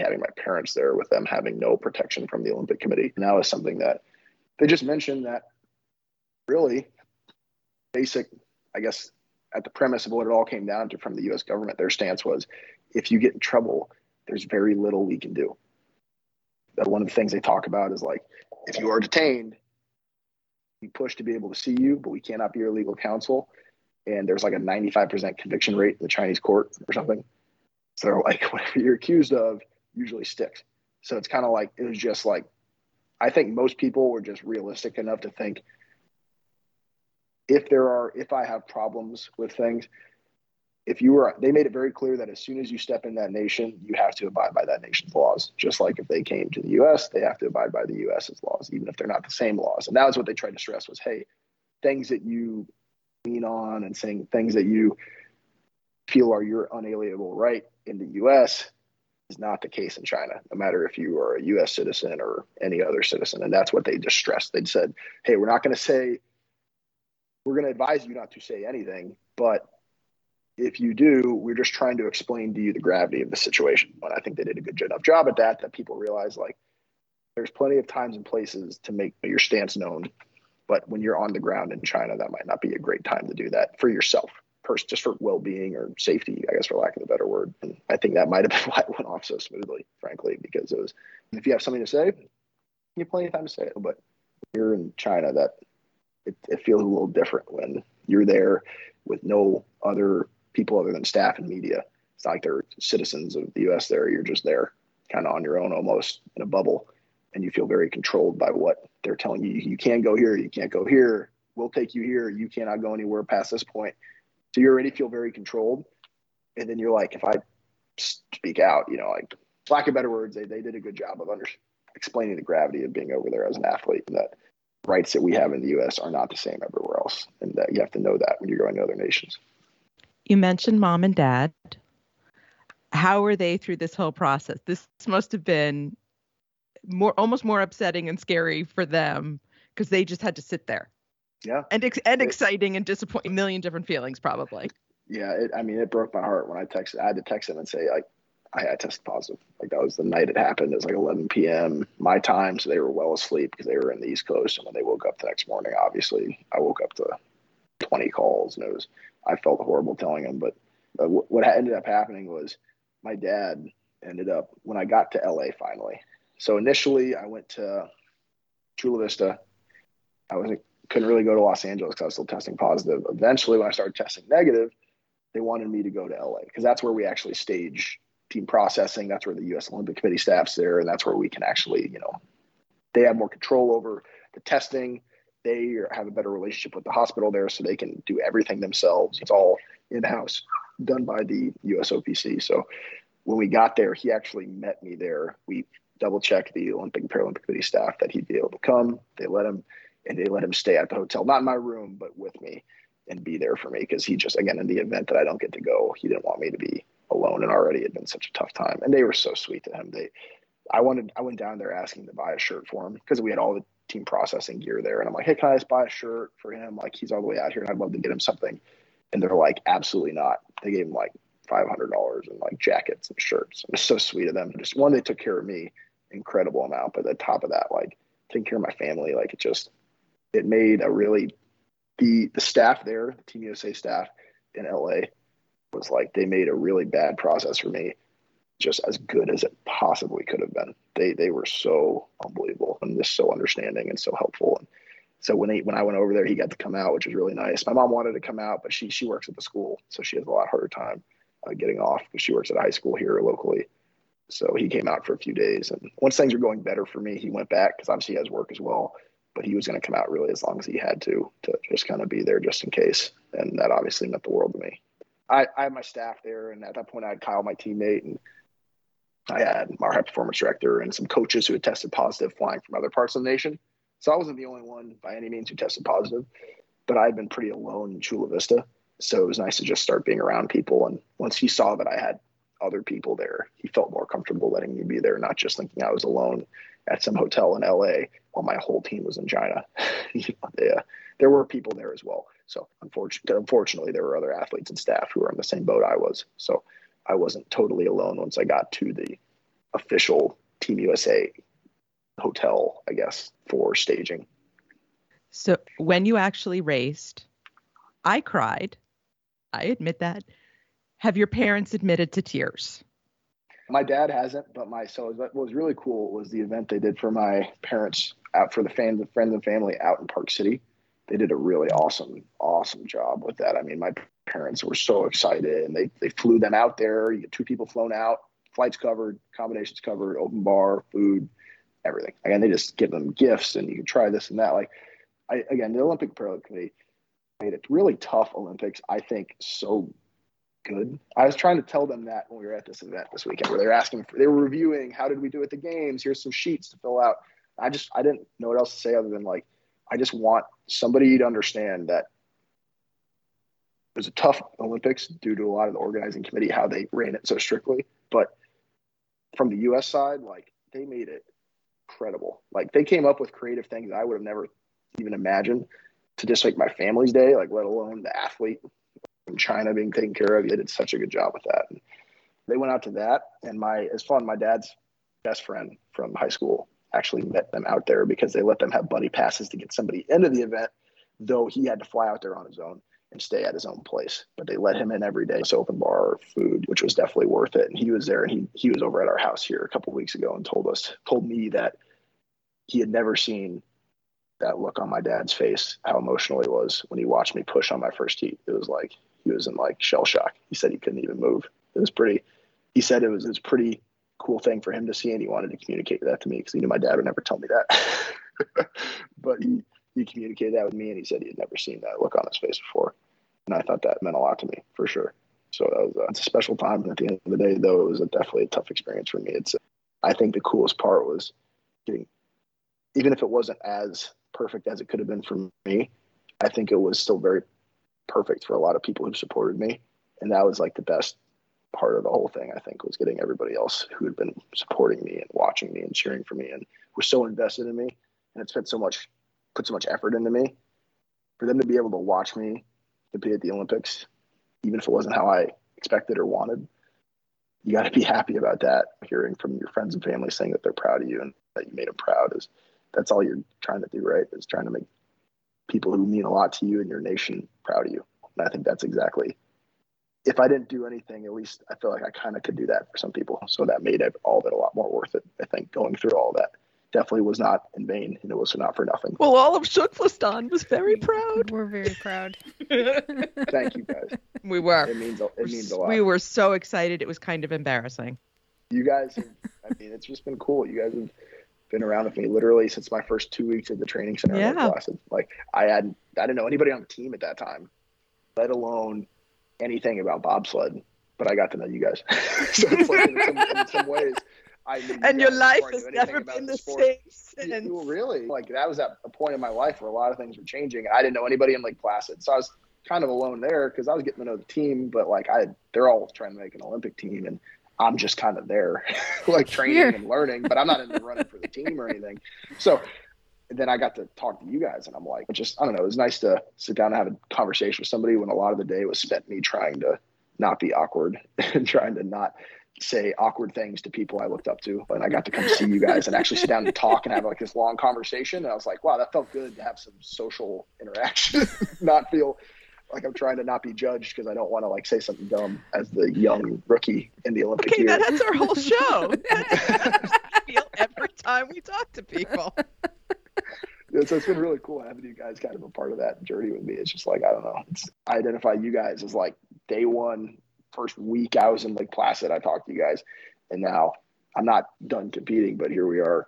having my parents there with them having no protection from the Olympic Committee. And that was something that they just mentioned that really basic, I guess, at the premise of what it all came down to from the U.S. government, their stance was, if you get in trouble, there's very little we can do. One of the things they talk about is like, if you are detained, we push to be able to see you, but we cannot be your legal counsel. And there's like a 95% conviction rate in the Chinese court or something. So they're like, whatever you're accused of usually sticks. So it's kind of like, it was just like, I think most people were just realistic enough to think, if I have problems with things, they made it very clear that as soon as you step in that nation, you have to abide by that nation's laws. Just like if they came to the U.S., they have to abide by the U.S.'s laws, even if they're not the same laws. And that was what they tried to stress was, hey, things that you lean on and saying things that you feel are your unalienable right in the U.S. is not the case in China, no matter if you are a U.S. citizen or any other citizen. And that's what they just stressed. They said, hey, we're going to advise you not to say anything, but if you do, we're just trying to explain to you the gravity of the situation. But I think they did a good enough job at that people realize, like, there's plenty of times and places to make your stance known, but when you're on the ground in China, that might not be a great time to do that for yourself, just for well-being or safety, I guess, for lack of a better word. And I think that might have been why it went off so smoothly, frankly, because it was, if you have something to say, you have plenty of time to say it. But you're in China, It feels a little different when you're there with no other people other than staff and media. It's not like they're citizens of the U.S. there. You're just there kind of on your own almost in a bubble, and you feel very controlled by what they're telling you. You can go here. You can't go here. We'll take you here. You cannot go anywhere past this point. So you already feel very controlled. And then you're like, if I speak out, like, lack of better words, they did a good job of explaining the gravity of being over there as an athlete and that rights that we have in the U.S. are not the same everywhere else. And that you have to know that when you're going to other nations. You mentioned mom and dad. How were they through this whole process? This must have been almost more upsetting and scary for them because they just had to sit there. Yeah. And exciting and disappointing, a million different feelings probably. Yeah. It broke my heart when I had to text him and say, like, I tested positive. Like, that was the night it happened. It was like 11 p.m. my time. So they were well asleep because they were in the East Coast. And when they woke up the next morning, obviously, I woke up to 20 calls. And I felt horrible telling them. But what ended up happening was my dad ended up, when I got to LA finally. So initially, I went to Chula Vista. Couldn't really go to Los Angeles because I was still testing positive. Eventually, when I started testing negative, they wanted me to go to LA because that's where we actually stage team processing. That's where the U.S. Olympic Committee staff's there, and that's where we can actually, they have more control over the testing. They have a better relationship with the hospital there, so they can do everything themselves. It's all in-house, done by the USOPC. So when we got there, he actually met me there. We double-checked the Olympic and Paralympic Committee staff that he'd be able to come. They let him, and they let him stay at the hotel, not in my room, but with me, and be there for me because he just, again, in the event that I don't get to go, he didn't want me to be alone, and already had been such a tough time. And they were so sweet to him. I went down there asking to buy a shirt for him because we had all the team processing gear there. And I'm like, hey, can I just buy a shirt for him? Like, he's all the way out here and I'd love to get him something. And they're like, absolutely not. They gave him like $500 and like jackets and shirts. It was so sweet of them. Just one, they took care of me, incredible amount. But on top of that, like taking care of my family, like it made a really, the staff there, the Team USA staff in LA, was like, they made a really bad process for me just as good as it possibly could have been. They were so unbelievable and just so understanding and so helpful. And so when I went over there, he got to come out, which was really nice. My mom wanted to come out, but she works at the school, so she has a lot harder time getting off because she works at a high school here locally. So he came out for a few days, and once things were going better for me, he went back because obviously he has work as well, but he was going to come out really as long as he had to just kind of be there just in case. And that obviously meant the world to me. I had my staff there, and at that point I had Kyle, my teammate, and I had our high performance director and some coaches who had tested positive flying from other parts of the nation. So I wasn't the only one by any means who tested positive, but I had been pretty alone in Chula Vista. So it was nice to just start being around people. And once he saw that I had other people there, he felt more comfortable letting me be there, not just thinking I was alone at some hotel in LA while my whole team was in China. There were people there as well. So unfortunately, there were other athletes and staff who were in the same boat I was. So I wasn't totally alone once I got to the official Team USA hotel, I guess, for staging. So when you actually raced, I cried. I admit that. Have your parents admitted to tears? My dad hasn't, but what was really cool was the event they did for my parents out for the friends and family out in Park City. They did a really awesome job with that. I mean, my parents were so excited, and they flew them out there. You get two people flown out, flights covered, accommodations covered, open bar, food, everything. Again, they just give them gifts, and you can try this and that. Like, the Olympic Paralympic Committee made it really tough Olympics, I think, so good. I was trying to tell them that when we were at this event this weekend, where they were reviewing, how did we do at the games? Here's some sheets to fill out. I didn't know what else to say other than, like, I just want somebody to understand that it was a tough Olympics due to a lot of the organizing committee, how they ran it so strictly. But from the U.S. side, like, they made it incredible. Like, they came up with creative things I would have never even imagined to just make my family's day, like, let alone the athlete from China being taken care of. They did such a good job with that. And they went out to that, and my dad's best friend from high school actually met them out there because they let them have buddy passes to get somebody into the event, though he had to fly out there on his own and stay at his own place. But they let him in every day. It's open bar, food, which was definitely worth it. And he was there, and he was over at our house here a couple of weeks ago and told me that he had never seen that look on my dad's face, how emotional he was when he watched me push on my first heat. It was like he was in like shell shock. He said he couldn't even move. He said it was pretty cool thing for him to see, and he wanted to communicate that to me because he knew my dad would never tell me that. But he communicated that with me, and he said he had never seen that look on his face before, and I thought that meant a lot to me for sure. So it's a special time, and at the end of the day, though, it was definitely a tough experience for me. I think the coolest part was getting, even if it wasn't as perfect as it could have been for me, I think it was still very perfect for a lot of people who supported me. And that was like the best part of the whole thing, I think, was getting everybody else who had been supporting me and watching me and cheering for me and was so invested in me and had spent so much, put so much effort into me, for them to be able to watch me compete at the Olympics, even if it wasn't how I expected or wanted. You got to be happy about that. Hearing from your friends and family saying that they're proud of you and that you made them proud, is that's all you're trying to do, right? Is trying to make people who mean a lot to you and your nation proud of you. And I think that's exactly, if I didn't do anything, at least I feel like I kind of could do that for some people. So that made it, all of it, a lot more worth it. I think going through all that definitely was not in vain, and it was not for nothing. Well, all of Chutflastan was very proud. We're very proud. Thank you, guys. We were. It means a lot. We were so excited. It was kind of embarrassing. You guys, it's just been cool. You guys have been around with me literally since my first 2 weeks at the training center. Yeah. I didn't know anybody on the team at that time, let alone anything about bobsled. But I got to know you guys. So it's like in some ways. And your life has never been the same since. Really? Like, that was at a point in my life where a lot of things were changing. I didn't know anybody in Lake Placid. So I was kind of alone there because I was getting to know the team. But, like, they're all trying to make an Olympic team. And I'm just kind of there, like, training and learning. But I'm not in the running for the team or anything. So then I got to talk to you guys. And I'm like, I don't know. It was nice to sit down and have a conversation with somebody when a lot of the day was spent me trying to not be awkward and trying to not – say awkward things to people I looked up to. And I got to come see you guys and actually sit down and talk and have like this long conversation. And I was like, wow, that felt good to have some social interaction, not feel like I'm trying to not be judged because I don't want to like say something dumb as the young rookie in the Olympic year. That's our whole show. I feel every time we talk to people. So it's been really cool having you guys kind of a part of that journey with me. It's just like, I don't know. I identify you guys as like day one. First week I was in Lake Placid, I talked to you guys, and now I'm not done competing, but here we are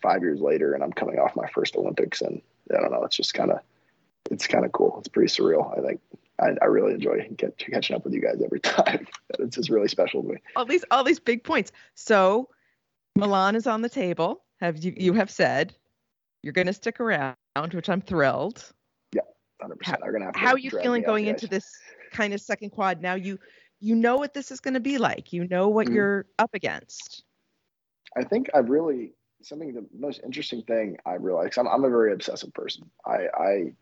5 years later and I'm coming off my first Olympics, and I don't know, it's kind of cool. It's pretty surreal. I think I really enjoy catching up with you guys every time. It's just really special to me. All these big points. So Milan is on the table. You have said you're going to stick around, which I'm thrilled. Yeah, 100%. How are you feeling going into this kind of second quad? Now you know what this is going to be like. You know what you're up against. I think the most interesting thing I realized, I'm a very obsessive person. I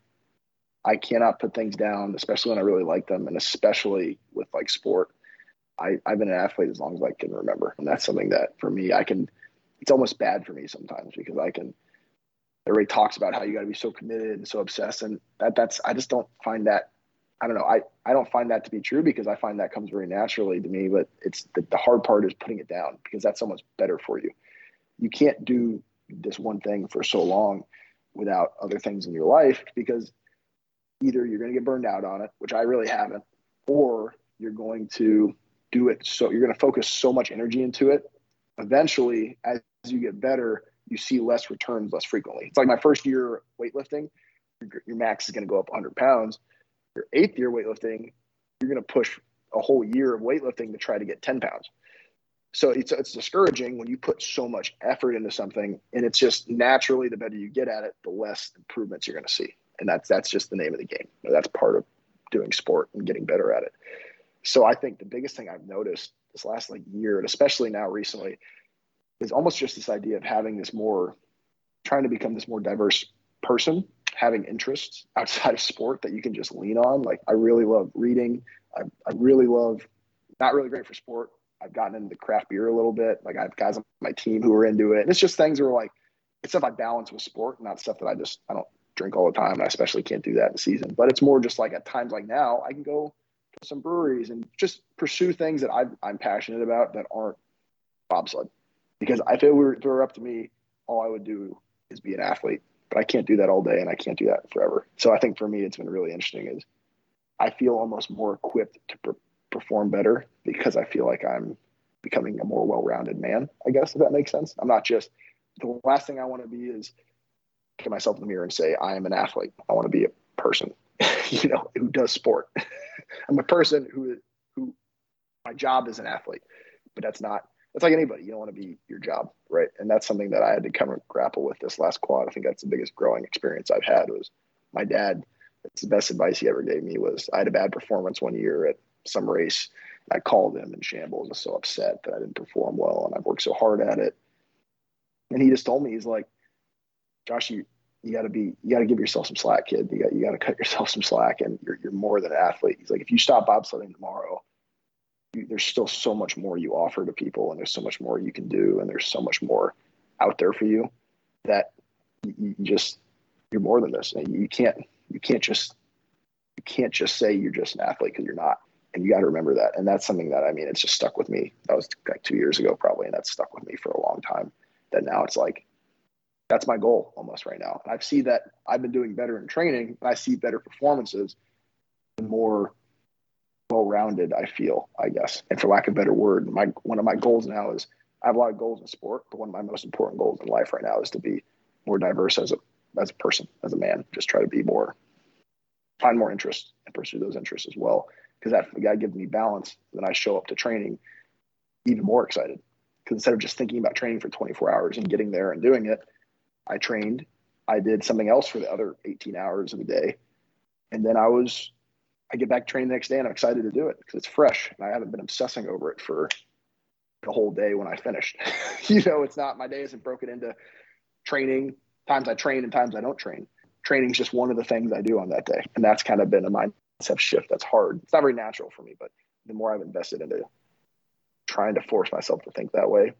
cannot put things down, especially when I really like them. And especially with like sport, I've been an athlete as long as I can remember. And that's something that for me, it's almost bad for me sometimes because everybody talks about how you got to be so committed and so obsessed. And I just don't find that. I don't know. I don't find that to be true because I find that comes very naturally to me, but it's the hard part is putting it down because that's so much better for you. You can't do this one thing for so long without other things in your life because either you're going to get burned out on it, which I really haven't, or you're going to do it. So you're going to focus so much energy into it. Eventually, as you get better, you see less returns less frequently. It's like my first year weightlifting, your max is going to go up 100 pounds. Your eighth year weightlifting, you're going to push a whole year of weightlifting to try to get 10 pounds. So it's discouraging when you put so much effort into something, and it's just naturally the better you get at it, the less improvements you're going to see. And that's just the name of the game. That's part of doing sport and getting better at it. So I think the biggest thing I've noticed this last like year, and especially now recently, is almost just this idea of trying to become this more diverse person, having interests outside of sport that you can just lean on. Like, I really love reading. I really love, not really great for sport. I've gotten into craft beer a little bit. Like, I have guys on my team who are into it. And it's just things where like, it's stuff I balance with sport, not stuff that I don't drink all the time. And I especially can't do that in season, but it's more just like at times like now I can go to some breweries and just pursue things that I'm passionate about that aren't bobsled. Because I feel if it were up to me, all I would do is be an athlete. But I can't do that all day, and I can't do that forever. So I think for me, it's been really interesting is I feel almost more equipped to perform better because I feel like I'm becoming a more well-rounded man, I guess, if that makes sense. I'm not just – the last thing I want to be is look at myself in the mirror and say, I am an athlete. I want to be a person, who does sport. I'm a person who my job is an athlete, but that's not – it's like anybody, you don't want to be your job, right? And that's something that I had to come and grapple with this last quad. I think that's the biggest growing experience I've had was my dad. That's the best advice he ever gave me was I had a bad performance one year at some race. I called him in shambles and so upset that I didn't perform well and I've worked so hard at it. And he just told me, he's like, Josh, you got to give yourself some slack, kid. You got to cut yourself some slack, and you're more than an athlete. He's like, if you stop bobsledding tomorrow, there's still so much more you offer to people, and there's so much more you can do, and there's so much more out there for you that you're more than this. And you can't just say you're just an athlete, because you're not. And you got to remember that. And that's something that, I mean, it's just stuck with me. That was like 2 years ago probably, and that's stuck with me for a long time. That now it's like, that's my goal almost right now. And I see that I've been doing better in training. I see better performances, the more well-rounded I feel, I guess. And for lack of a better word, one of my goals now is, I have a lot of goals in sport, but one of my most important goals in life right now is to be more diverse as a person, as a man. Just try to be more, find more interests and pursue those interests as well. Because that gives me balance. Then I show up to training even more excited. Because instead of just thinking about training for 24 hours and getting there and doing it, I trained, I did something else for the other 18 hours of the day. And then I get back to training the next day and I'm excited to do it because it's fresh and I haven't been obsessing over it for the whole day when I finished. It's not, my day isn't broken into training, times I train and times I don't train. Training's just one of the things I do on that day. And that's kind of been a mindset shift that's hard. It's not very natural for me, but the more I've invested into trying to force myself to think that way,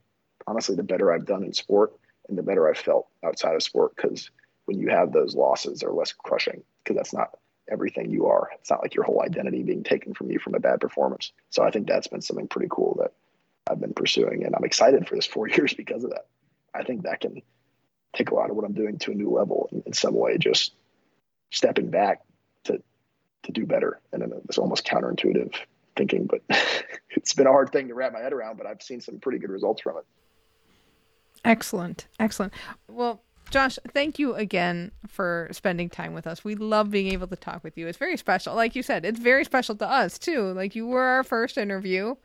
honestly, the better I've done in sport. And the better I felt outside of sport, because when you have those losses, they're less crushing, because that's not everything you are. It's not like your whole identity being taken from you from a bad performance. So I think that's been something pretty cool that I've been pursuing. And I'm excited for this 4 years because of that. I think that can take a lot of what I'm doing to a new level in some way, just stepping back to do better. And it's almost counterintuitive thinking, but it's been a hard thing to wrap my head around, but I've seen some pretty good results from it. Excellent. Excellent. Well, Josh, thank you again for spending time with us. We love being able to talk with you. It's very special. Like you said, it's very special to us too. Like, you were our first interview.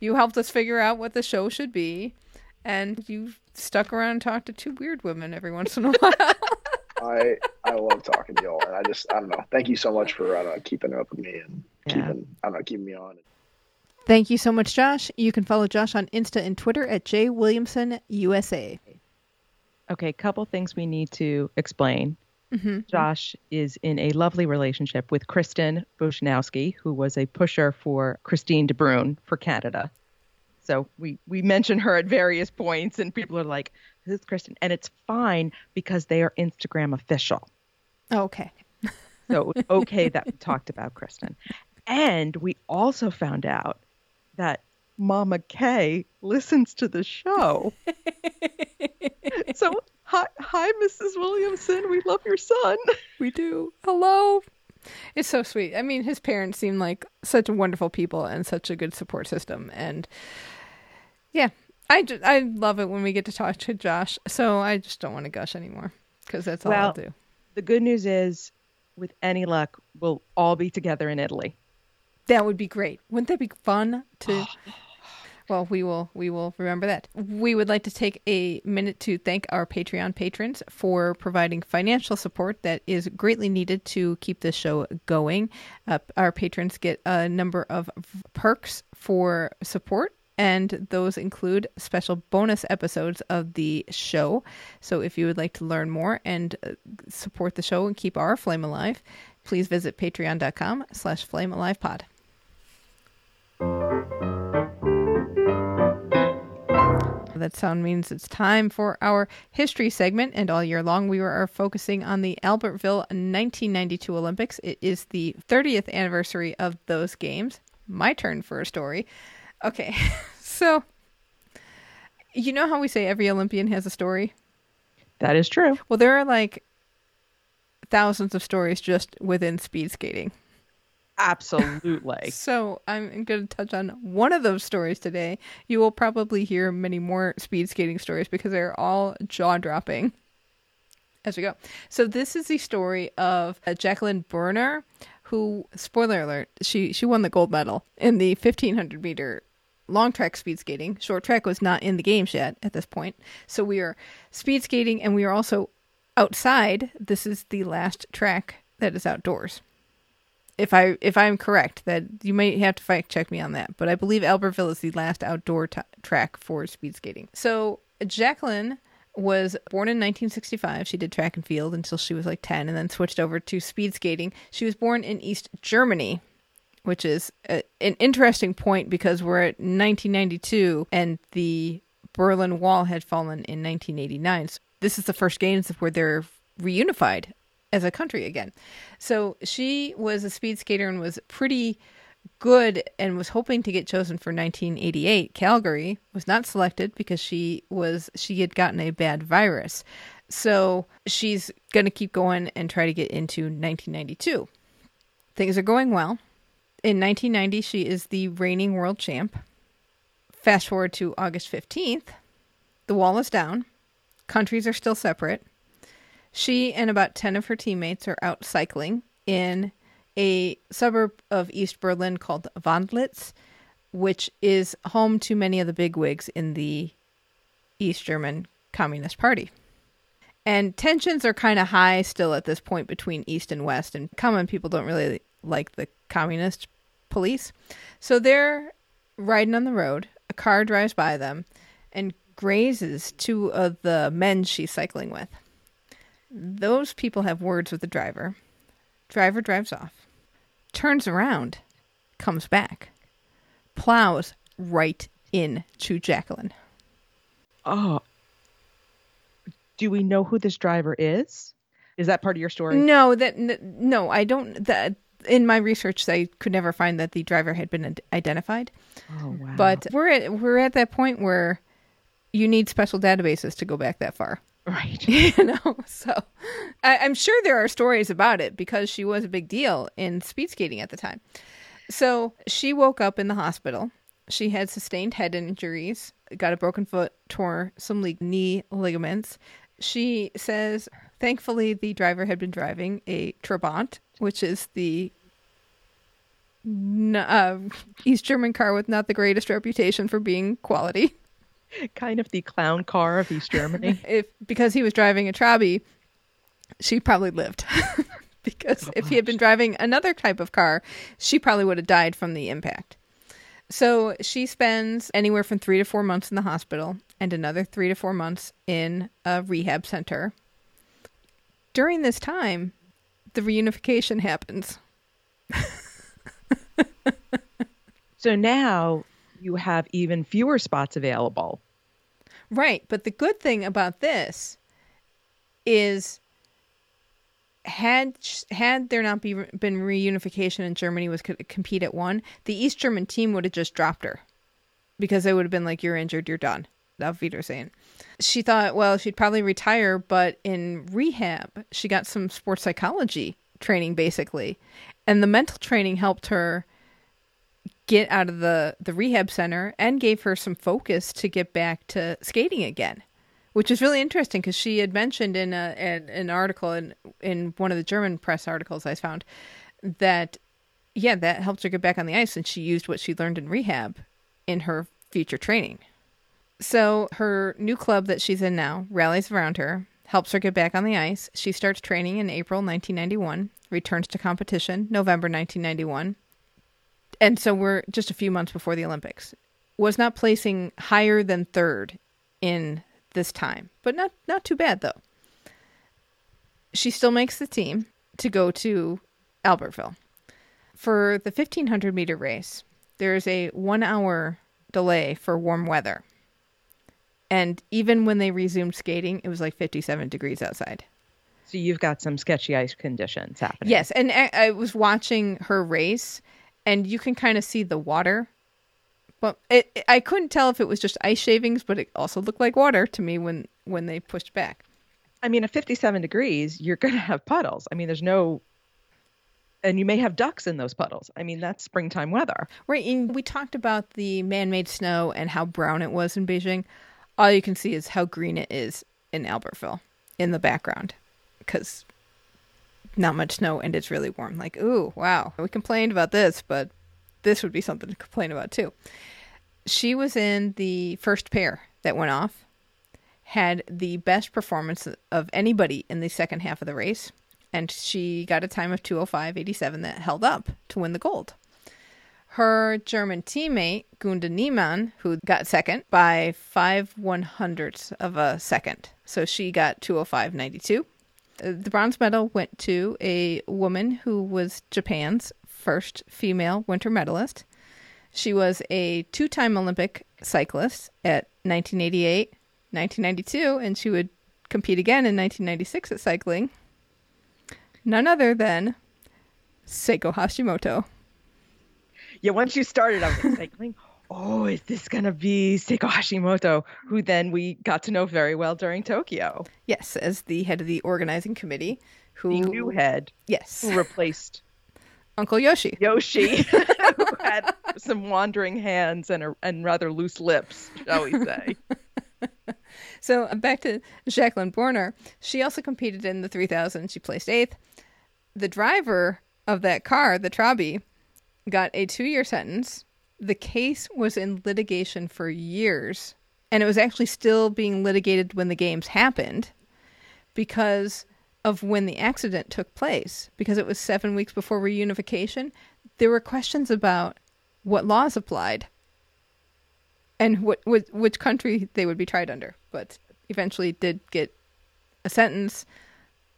You helped us figure out what the show should be. And you stuck around and talked to two weird women every once in a while. I love talking to y'all. And I don't know. Thank you so much for keeping up with me and keeping me on. Thank you so much, Josh. You can follow Josh on Insta and Twitter at JWilliamsonUSA. Okay, couple things we need to explain. Mm-hmm. Josh is in a lovely relationship with Kristen Bushnowski, who was a pusher for Christine de Brún for Canada. So we mention her at various points, and people are like, who's Kristen? And it's fine because they are Instagram official. Okay. So it was okay that we talked about Kristen. And we also found out that Mama Kay listens to the show. So, hi, Mrs. Williamson. We love your son. We do. Hello. It's so sweet. I mean, his parents seem like such wonderful people and such a good support system. And yeah, I love it when we get to talk to Josh. So I just don't want to gush anymore, because that's all I'll do. The good news is, with any luck, we'll all be together in Italy. That would be great. Wouldn't that be fun to... Well, we will remember that. We would like to take a minute to thank our Patreon patrons for providing financial support that is greatly needed to keep this show going. Our patrons get a number of perks for support, and those include special bonus episodes of the show. So if you would like to learn more and support the show and keep our flame alive, please visit patreon.com/flamealivepod. That sound means it's time for our history segment, and all year long we are focusing on the Albertville 1992 Olympics. It is the 30th anniversary of those games. My turn for a story. Okay, so you know how we say every Olympian has a story? That is true. Well, there are like thousands of stories just within speed skating. Absolutely. So I'm going to touch on one of those stories today. You will probably hear many more speed skating stories because they're all jaw-dropping as we go. So this is the story of Jacqueline Börner, who, spoiler alert, she won the gold medal in the 1500 meter long track speed skating. Short track was not in the games yet at this point. So we are speed skating, and we are also outside. This is the last track that is outdoors. if I'm correct, that you might have to fact check me on that, but I believe Albertville is the last outdoor track for speed skating. So Jacqueline was born in 1965. She did track and field until she was like 10 and then switched over to speed skating. She was born in East Germany, which is an interesting point because we're at 1992 and the Berlin Wall had fallen in 1989. So this is the first games where they're reunified as a country again. So she was a speed skater and was pretty good and was hoping to get chosen for 1988. Calgary was not selected because she had gotten a bad virus. So she's going to keep going and try to get into 1992. Things are going well. In 1990, she is the reigning world champ. Fast forward to August 15th. The wall is down. Countries are still separate. She and about 10 of her teammates are out cycling in a suburb of East Berlin called Wandlitz, which is home to many of the bigwigs in the East German Communist Party. And tensions are kind of high still at this point between East and West, and common people don't really like the communist police. So they're riding on the road. A car drives by them and grazes two of the men she's cycling with. Those people have words with the driver. Driver drives off, turns around, comes back, plows right into Jacqueline. Oh. Do we know who this driver is? Is that part of your story? No, I don't. That in my research, I could never find that the driver had been identified. Oh wow! But we're at that point where you need special databases to go back that far. Right. You know, so I'm sure there are stories about it because she was a big deal in speed skating at the time. So she woke up in the hospital. She had sustained head injuries, got a broken foot, tore some knee ligaments. She says, thankfully, the driver had been driving a Trabant, which is the East German car with not the greatest reputation for being quality. Kind of the clown car of East Germany. Because he was driving a Trabi, she probably lived. Because if he had been driving another type of car, she probably would have died from the impact. So she spends anywhere from 3 to 4 months in the hospital and another 3 to 4 months in a rehab center. During this time, the reunification happens. So now you have even fewer spots available. Right. But the good thing about this is had there not been reunification and Germany was could compete at one, the East German team would have just dropped her because they would have been like, you're injured, you're done. Auf Wiedersehen. She thought, well, she'd probably retire, but in rehab, she got some sports psychology training basically. And the mental training helped her get out of the rehab center and gave her some focus to get back to skating again, which is really interesting because she had mentioned in an article in one of the German press articles I found that, yeah, that helped her get back on the ice and she used what she learned in rehab in her future training. So her new club that she's in now rallies around her, helps her get back on the ice. She starts training in April 1991, returns to competition November 1991. And so we're just a few months before the Olympics. Was not placing higher than third in this time, but not too bad though. She still makes the team to go to Albertville. For the 1500 meter race, there is a 1 hour delay for warm weather. And even when they resumed skating, it was like 57 degrees outside. So you've got some sketchy ice conditions happening. Yes. And I was watching her race. And you can kind of see the water. But I couldn't tell if it was just ice shavings, but it also looked like water to me when they pushed back. I mean, at 57 degrees, you're going to have puddles. I mean, and you may have ducks in those puddles. I mean, that's springtime weather. Right. And we talked about the man-made snow and how brown it was in Beijing. All you can see is how green it is in Albertville in the background because not much snow and it's really warm. Like, ooh, wow. We complained about this, but this would be something to complain about too. She was in the first pair that went off, had the best performance of anybody in the second half of the race, and she got a time of 2:05.87 that held up to win the gold. Her German teammate, Gunda Niemann, who got second by 0.005 of a second. So she got 2:05.92. The bronze medal went to a woman who was Japan's first female winter medalist. She was a two-time Olympic cyclist at 1988, 1992, and she would compete again in 1996 at cycling. None other than Seiko Hashimoto. Yeah, once you started, I was like, cycling? Oh, is this going to be Seiko Hashimoto, who then we got to know very well during Tokyo? Yes, as the head of the organizing committee. The new head. Yes. Who replaced Uncle Yoshi. Who had some wandering hands and rather loose lips, shall we say. So back to Jacqueline Börner. She also competed in the 3,000. She placed 8th. The driver of that car, the Trabi, got a 2-year sentence. The case was in litigation for years, and it was actually still being litigated when the games happened because of when the accident took place, because it was 7 weeks before reunification. There were questions about what laws applied and which country they would be tried under, but eventually did get a sentence,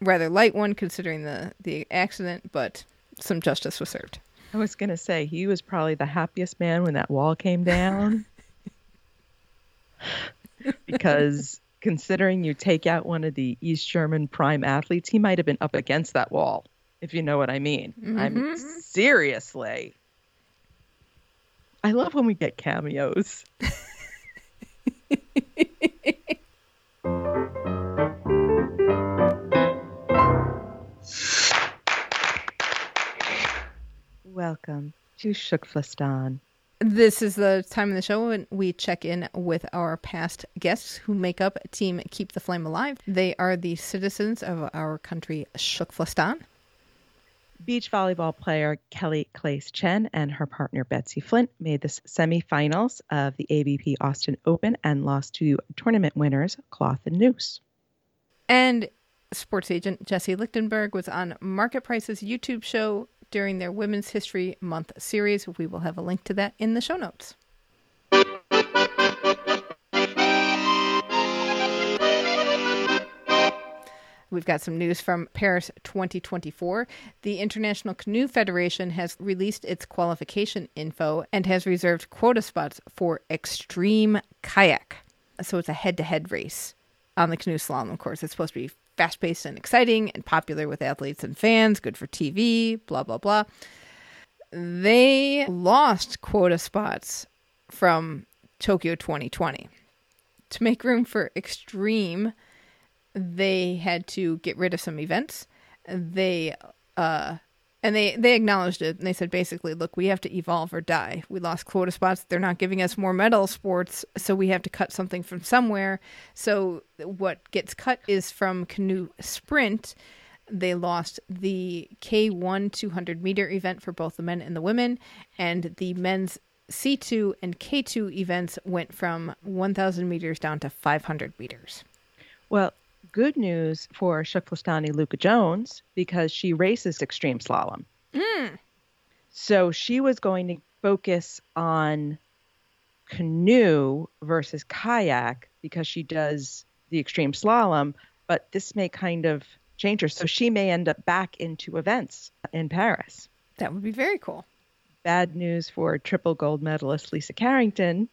rather light one considering the accident, but some justice was served. I was going to say, he was probably the happiest man when that wall came down. Because considering you take out one of the East German prime athletes, he might have been up against that wall, if you know what I mean. Mm-hmm. I mean, seriously. I love when we get cameos. Welcome to Chukflastan. This is the time of the show when we check in with our past guests who make up Team Keep the Flame Alive. They are the citizens of our country, Chukflastan. Beach volleyball player Kelly Cheng Chen and her partner Betsy Flint made the semifinals of the ABP Austin Open and lost to tournament winners Cloth and Noose. And sports agent Jesse Lichtenberg was on Market Price's YouTube show during their Women's History Month series. We will have a link to that in the show notes. We've got some news from Paris 2024. The International Canoe Federation has released its qualification info and has reserved quota spots for extreme kayak. So it's a head-to-head race on the canoe slalom course. It's supposed to be fast-paced and exciting and popular with athletes and fans, good for TV, blah, blah, blah. They lost quota spots from Tokyo 2020. To make room for extreme, they had to get rid of some events. They acknowledged it, and they said basically, look, we have to evolve or die. We lost quota spots. They're not giving us more medal sports, so we have to cut something from somewhere. So what gets cut is from canoe sprint. They lost the K1 200-meter event for both the men and the women, and the men's C2 and K2 events went from 1,000 meters down to 500 meters. Well, good news for Chukflastani Luka Jones, because she races extreme slalom. Mm. So she was going to focus on canoe versus kayak because she does the extreme slalom, but this may kind of change her. So she may end up back into events in Paris. That would be very cool. Bad news for triple gold medalist Lisa Carrington.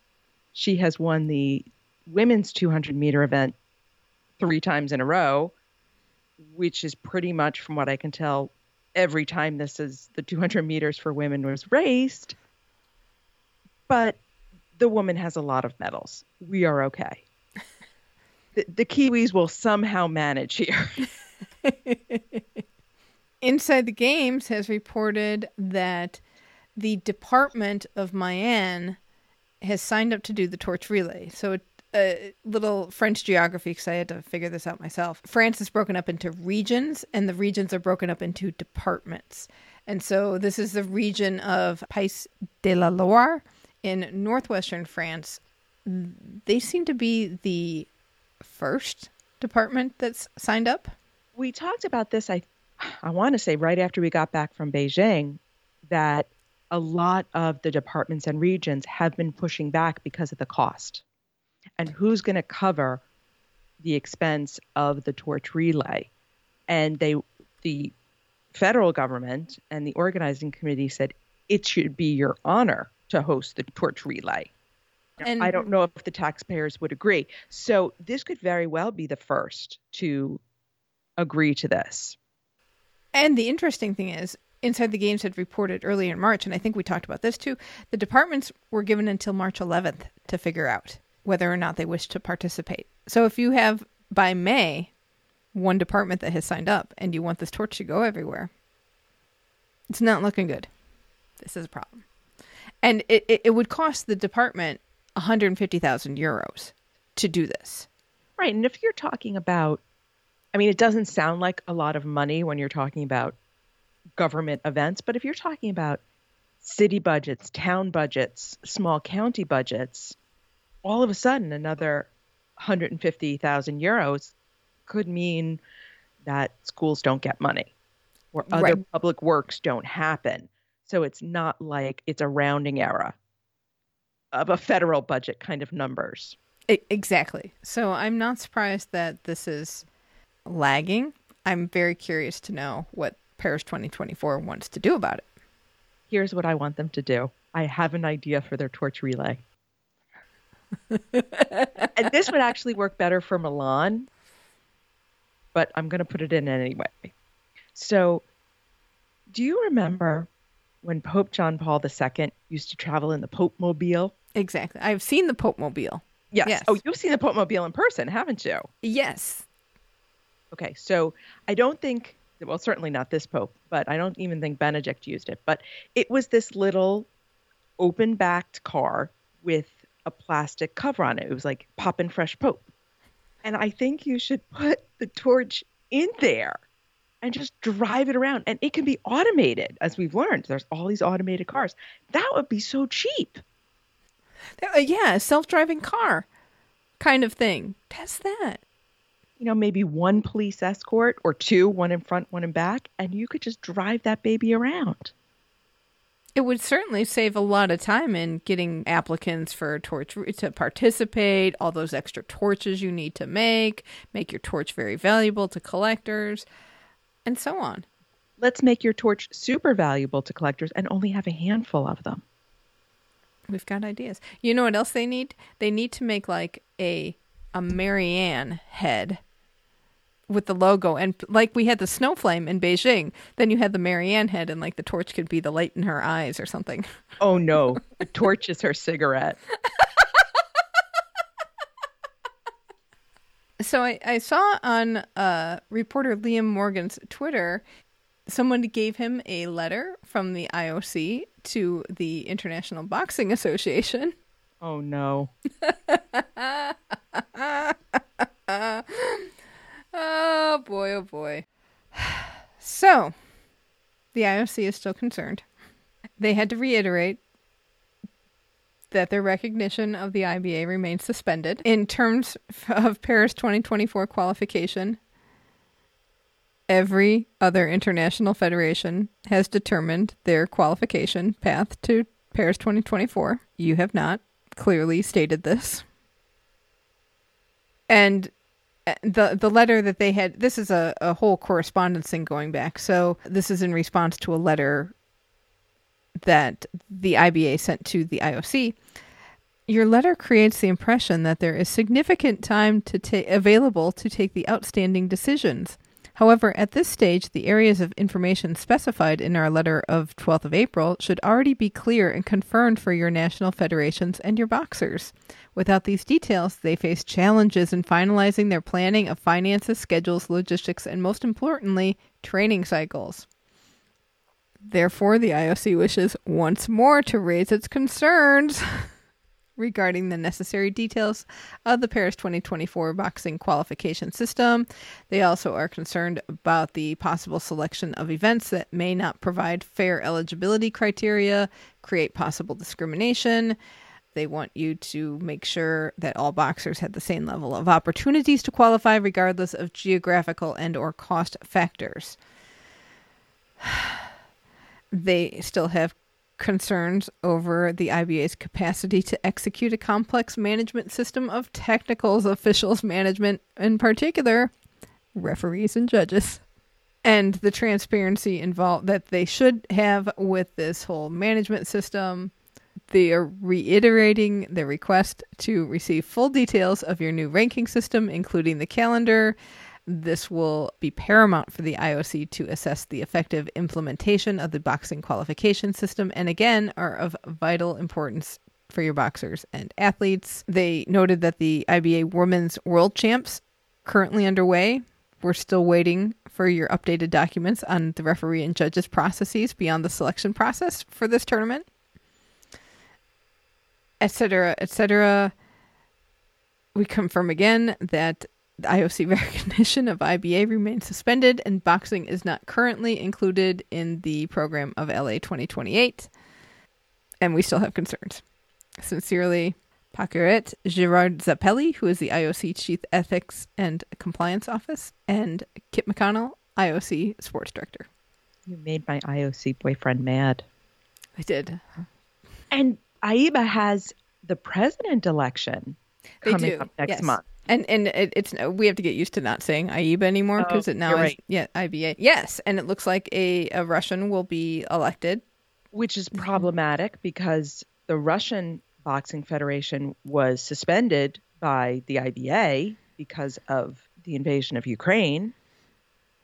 She has won the women's 200-meter event 3 times in a row, which is pretty much, from what I can tell, every time this is the 200 meters for women was raced. But the woman has a lot of medals. We are okay. The Kiwis will somehow manage here. Inside the Games has reported that the Department of Marianne has signed up to do the torch relay. So a little French geography, because I had to figure this out myself. France is broken up into regions, and the regions are broken up into departments. And so this is the region of Pays de la Loire in northwestern France. They seem to be the first department that's signed up. We talked about this, I I want to say right after we got back from Beijing, that a lot of the departments and regions have been pushing back because of the cost. And who's going to cover the expense of the torch relay? And the federal government and the organizing committee said, it should be your honor to host the torch relay. And I don't know if the taxpayers would agree. So this could very well be the first to agree to this. And the interesting thing is, Inside the Games had reported early in March, and I think we talked about this too, the departments were given until March 11th to figure out whether or not they wish to participate. So if you have, by May, one department that has signed up and you want this torch to go everywhere, it's not looking good. This is a problem. And it would cost the department 150,000 euros to do this. Right. And if you're talking about, I mean, it doesn't sound like a lot of money when you're talking about government events, but if you're talking about city budgets, town budgets, small county budgets, all of a sudden another 150,000 euros could mean that schools don't get money or other right. public works don't happen. So it's not like it's a rounding error of a federal budget kind of numbers. Exactly. So I'm not surprised that this is lagging. I'm very curious to know what Paris 2024 wants to do about it. Here's what I want them to do. I have an idea for their torch relay. And this would actually work better for Milan, but I'm going to put it in anyway. So do you remember when Pope John Paul II used to travel in the Popemobile? Exactly. I've seen the Popemobile. Yes. Oh, you've seen the Popemobile in person, haven't you? Yes. Okay. So I don't think, well, certainly not this Pope, but I don't even think Benedict used it. But it was this little open-backed car with a plastic cover on it. It was like Poppin' Fresh Pope. And I think you should put the torch in there and just drive it around. And it can be automated, as we've learned. There's all these automated cars. That would be so cheap. Yeah, a self-driving car kind of thing. Test that. You know, maybe one police escort or two, one in front, one in back, and you could just drive that baby around. It would certainly save a lot of time in getting applicants for torch to participate, all those extra torches you need to make your torch very valuable to collectors, and so on. Let's make your torch super valuable to collectors and only have a handful of them. We've got ideas. You know what else they need? They need to make like a Marianne head with the logo, and like we had the snow flame in Beijing, then you had the Marianne head, and like the torch could be the light in her eyes or something. Oh no, the torch is her cigarette. So I saw on reporter Liam Morgan's Twitter, someone gave him a letter from the IOC to the International Boxing Association. Oh no. Oh boy, oh boy. So, the IOC is still concerned. They had to reiterate that their recognition of the IBA remains suspended in terms of Paris 2024 qualification. Every other international federation has determined their qualification path to Paris 2024. You have not clearly stated this. And the letter that they had, this is a whole correspondence thing going back. So this is in response to a letter that the IBA sent to the IOC. Your letter creates the impression that there is significant time available to take the outstanding decisions. However, at this stage, the areas of information specified in our letter of 12th of April should already be clear and confirmed for your national federations and your boxers. Without these details, they face challenges in finalizing their planning of finances, schedules, logistics, and most importantly, training cycles. Therefore, the IOC wishes once more to raise its concerns regarding the necessary details of the Paris 2024 boxing qualification system. They also are concerned about the possible selection of events that may not provide fair eligibility criteria, create possible discrimination. They want you to make sure that all boxers have the same level of opportunities to qualify regardless of geographical and or cost factors. They still have concerns over the IBA's capacity to execute a complex management system of technicals, officials, management, in particular, referees and judges, and the transparency involved that they should have with this whole management system. They are reiterating their request to receive full details of your new ranking system, including the calendar. This will be paramount for the IOC to assess the effective implementation of the boxing qualification system, and again, are of vital importance for your boxers and athletes. They noted that the IBA Women's World Champs, currently underway, we're still waiting for your updated documents on the referee and judges processes beyond the selection process for this tournament, etc., etc. We confirm again that the IOC recognition of IBA remains suspended, and boxing is not currently included in the program of LA 2028. And we still have concerns. Sincerely, Paquette Gerard Zappelli, who is the IOC Chief Ethics and Compliance Office, and Kit McConnell, IOC Sports Director. You made my IOC boyfriend mad. I did. And AIBA has the president election coming up next month. And it's we have to get used to not saying AIBA anymore because it now is IBA. Yes, and it looks like a Russian will be elected. Which is problematic because the Russian Boxing Federation was suspended by the IBA because of the invasion of Ukraine.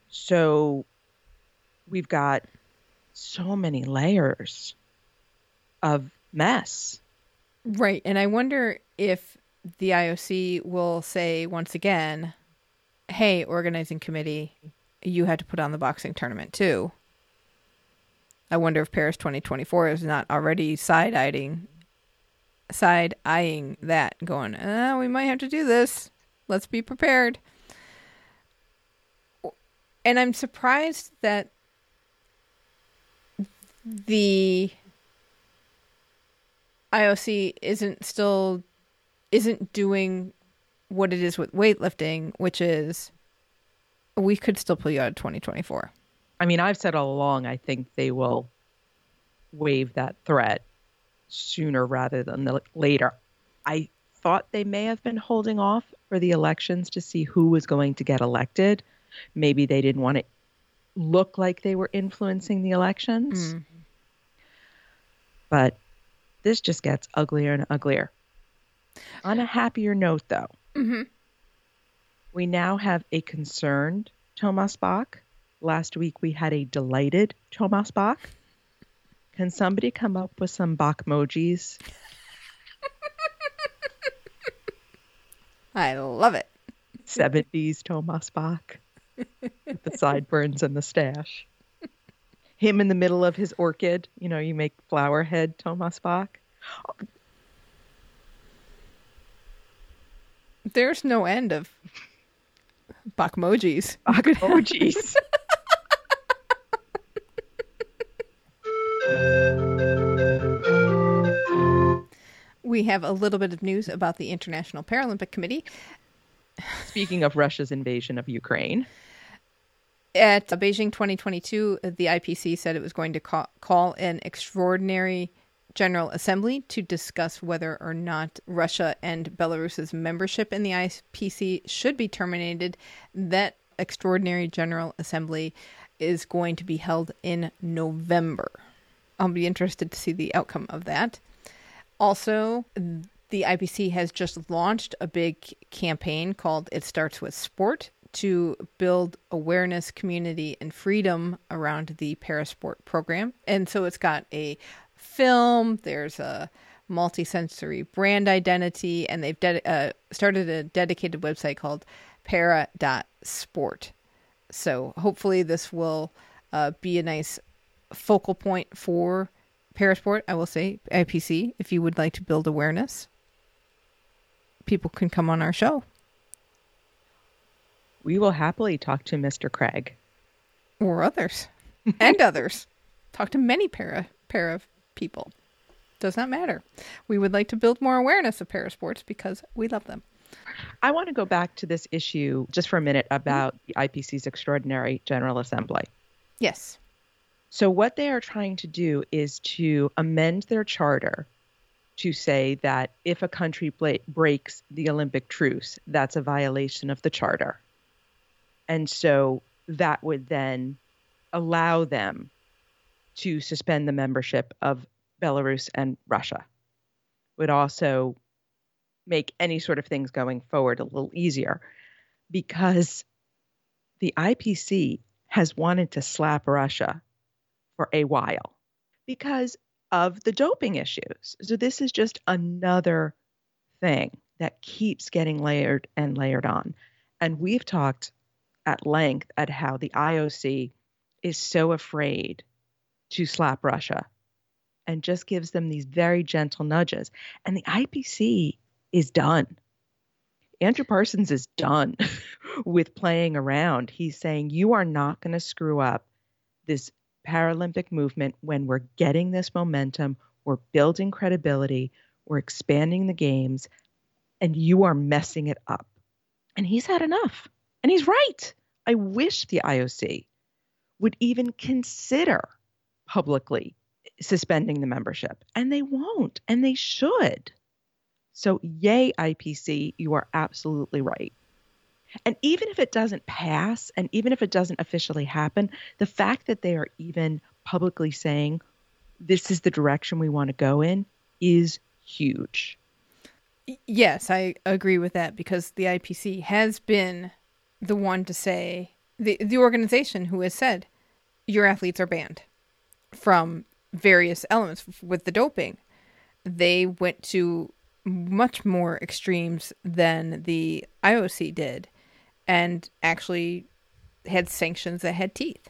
So we've got so many layers of mess. Right, and I wonder if the IOC will say once again, hey, organizing committee, you had to put on the boxing tournament too. I wonder if Paris 2024 is not already side-eyeing that, going, we might have to do this. Let's be prepared. And I'm surprised that the IOC isn't doing what it is with weightlifting, which is we could still pull you out of 2024. I mean, I've said all along, I think they will waive that threat sooner rather than later. I thought they may have been holding off for the elections to see who was going to get elected. Maybe they didn't want to look like they were influencing the elections. Mm-hmm. But this just gets uglier and uglier. On a happier note, though, mm-hmm. We now have a concerned Thomas Bach. Last week, we had a delighted Thomas Bach. Can somebody come up with some Bach-mojis? I love it. 70s Thomas Bach. With the sideburns and the stash. Him in the middle of his orchid. You know, you make flower head Thomas Bach. Oh, there's no end of Bach-mojis. Bach-mojis. We have a little bit of news about the International Paralympic Committee. Speaking of Russia's invasion of Ukraine. At Beijing 2022, the IPC said it was going to call an extraordinary General Assembly to discuss whether or not Russia and Belarus's membership in the IPC should be terminated. That extraordinary General Assembly is going to be held in November. I'll be interested to see the outcome of that. Also, the IPC has just launched a big campaign called It Starts With Sport to build awareness, community, and freedom around the Parasport program. And so it's got a film, there's a multi-sensory brand identity, and they've started a dedicated website called para.sport. So hopefully this will be a nice focal point for Parasport. I will say, IPC, if you would like to build awareness, people can come on our show. We will happily talk to Mr. Craig. Or others. And others. Talk to many para people. Does not matter. We would like to build more awareness of parasports because we love them. I want to go back to this issue just for a minute about the IPC's Extraordinary General Assembly. Yes. So what they are trying to do is to amend their charter to say that if a country breaks the Olympic truce, that's a violation of the charter. And so that would then allow them to suspend the membership of Belarus and Russia. Would also make any sort of things going forward a little easier, because the IPC has wanted to slap Russia for a while because of the doping issues. So this is just another thing that keeps getting layered and layered on. And we've talked at length at how the IOC is so afraid to slap Russia and just gives them these very gentle nudges. And the IPC is done. Andrew Parsons is done with playing around. He's saying, you are not going to screw up this Paralympic movement when we're getting this momentum, we're building credibility, we're expanding the games, and you are messing it up. And he's had enough. And he's right. I wish the IOC would even consider publicly suspending the membership. And they won't, and they should. So yay, IPC, you are absolutely right. And even if it doesn't pass, and even if it doesn't officially happen, the fact that they are even publicly saying this is the direction we want to go in is huge. Yes, I agree with that, because the IPC has been the one to say, the organization who has said, your athletes are banned from various elements with the doping. They went to much more extremes than the IOC did and actually had sanctions that had teeth.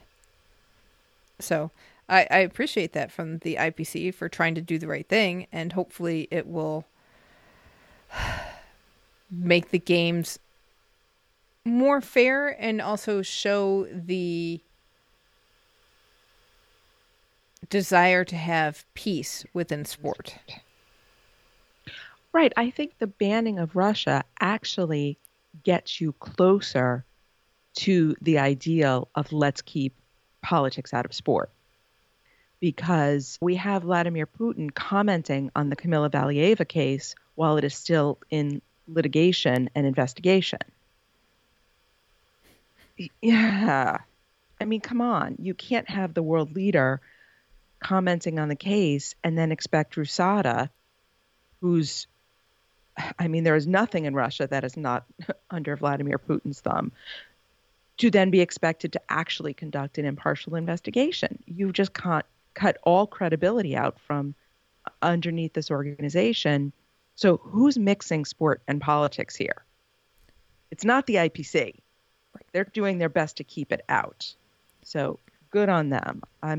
So I appreciate that from the IPC for trying to do the right thing, and hopefully it will make the games more fair and also show the desire to have peace within sport. Right. I think the banning of Russia actually gets you closer to the ideal of let's keep politics out of sport, because we have Vladimir Putin commenting on the Kamila Valieva case while it is still in litigation and investigation. Yeah. I mean, come on. You can't have the world leader commenting on the case and then expect Rusada, who's, I mean, there is nothing in Russia that is not under Vladimir Putin's thumb, to then be expected to actually conduct an impartial investigation. You just can't cut all credibility out from underneath this organization. So who's mixing sport and politics here? It's not the IPC. They're doing their best to keep it out. So good on them. I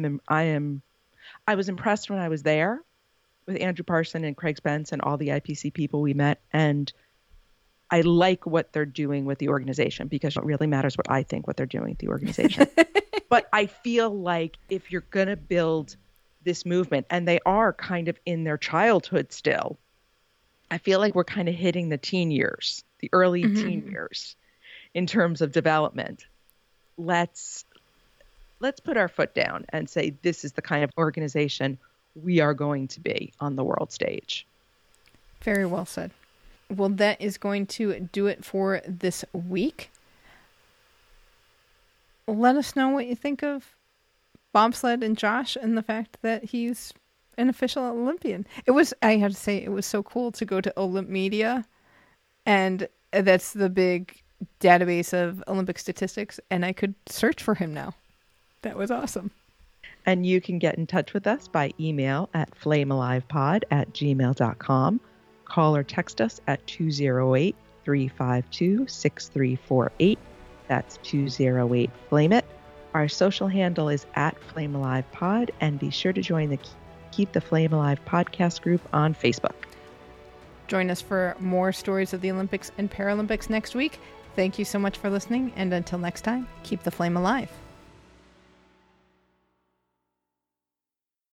was impressed when I was there with Andrew Parsons and Craig Spence and all the IPC people we met. And I like what they're doing with the organization, because it really matters what I think, what they're doing with the organization. But I feel like if you're going to build this movement, and they are kind of in their childhood still, I feel like we're kind of hitting the teen years, the early teen years in terms of development. Let's put our foot down and say, this is the kind of organization we are going to be on the world stage. Very well said. Well, that is going to do it for this week. Let us know what you think of Bobsled and Josh and the fact that he's an official Olympian. It was so cool to go to Olymp Media, and that's the big database of Olympic statistics, and I could search for him now. That was awesome. And you can get in touch with us by email at flamealivepod@gmail.com. Call or text us at 208-352-6348. That's 208-FLAME-IT. Our social handle is @flamealivepod, and be sure to join the Keep the Flame Alive podcast group on Facebook. Join us for more stories of the Olympics and Paralympics next week. Thank you so much for listening, and until next time, keep the flame alive.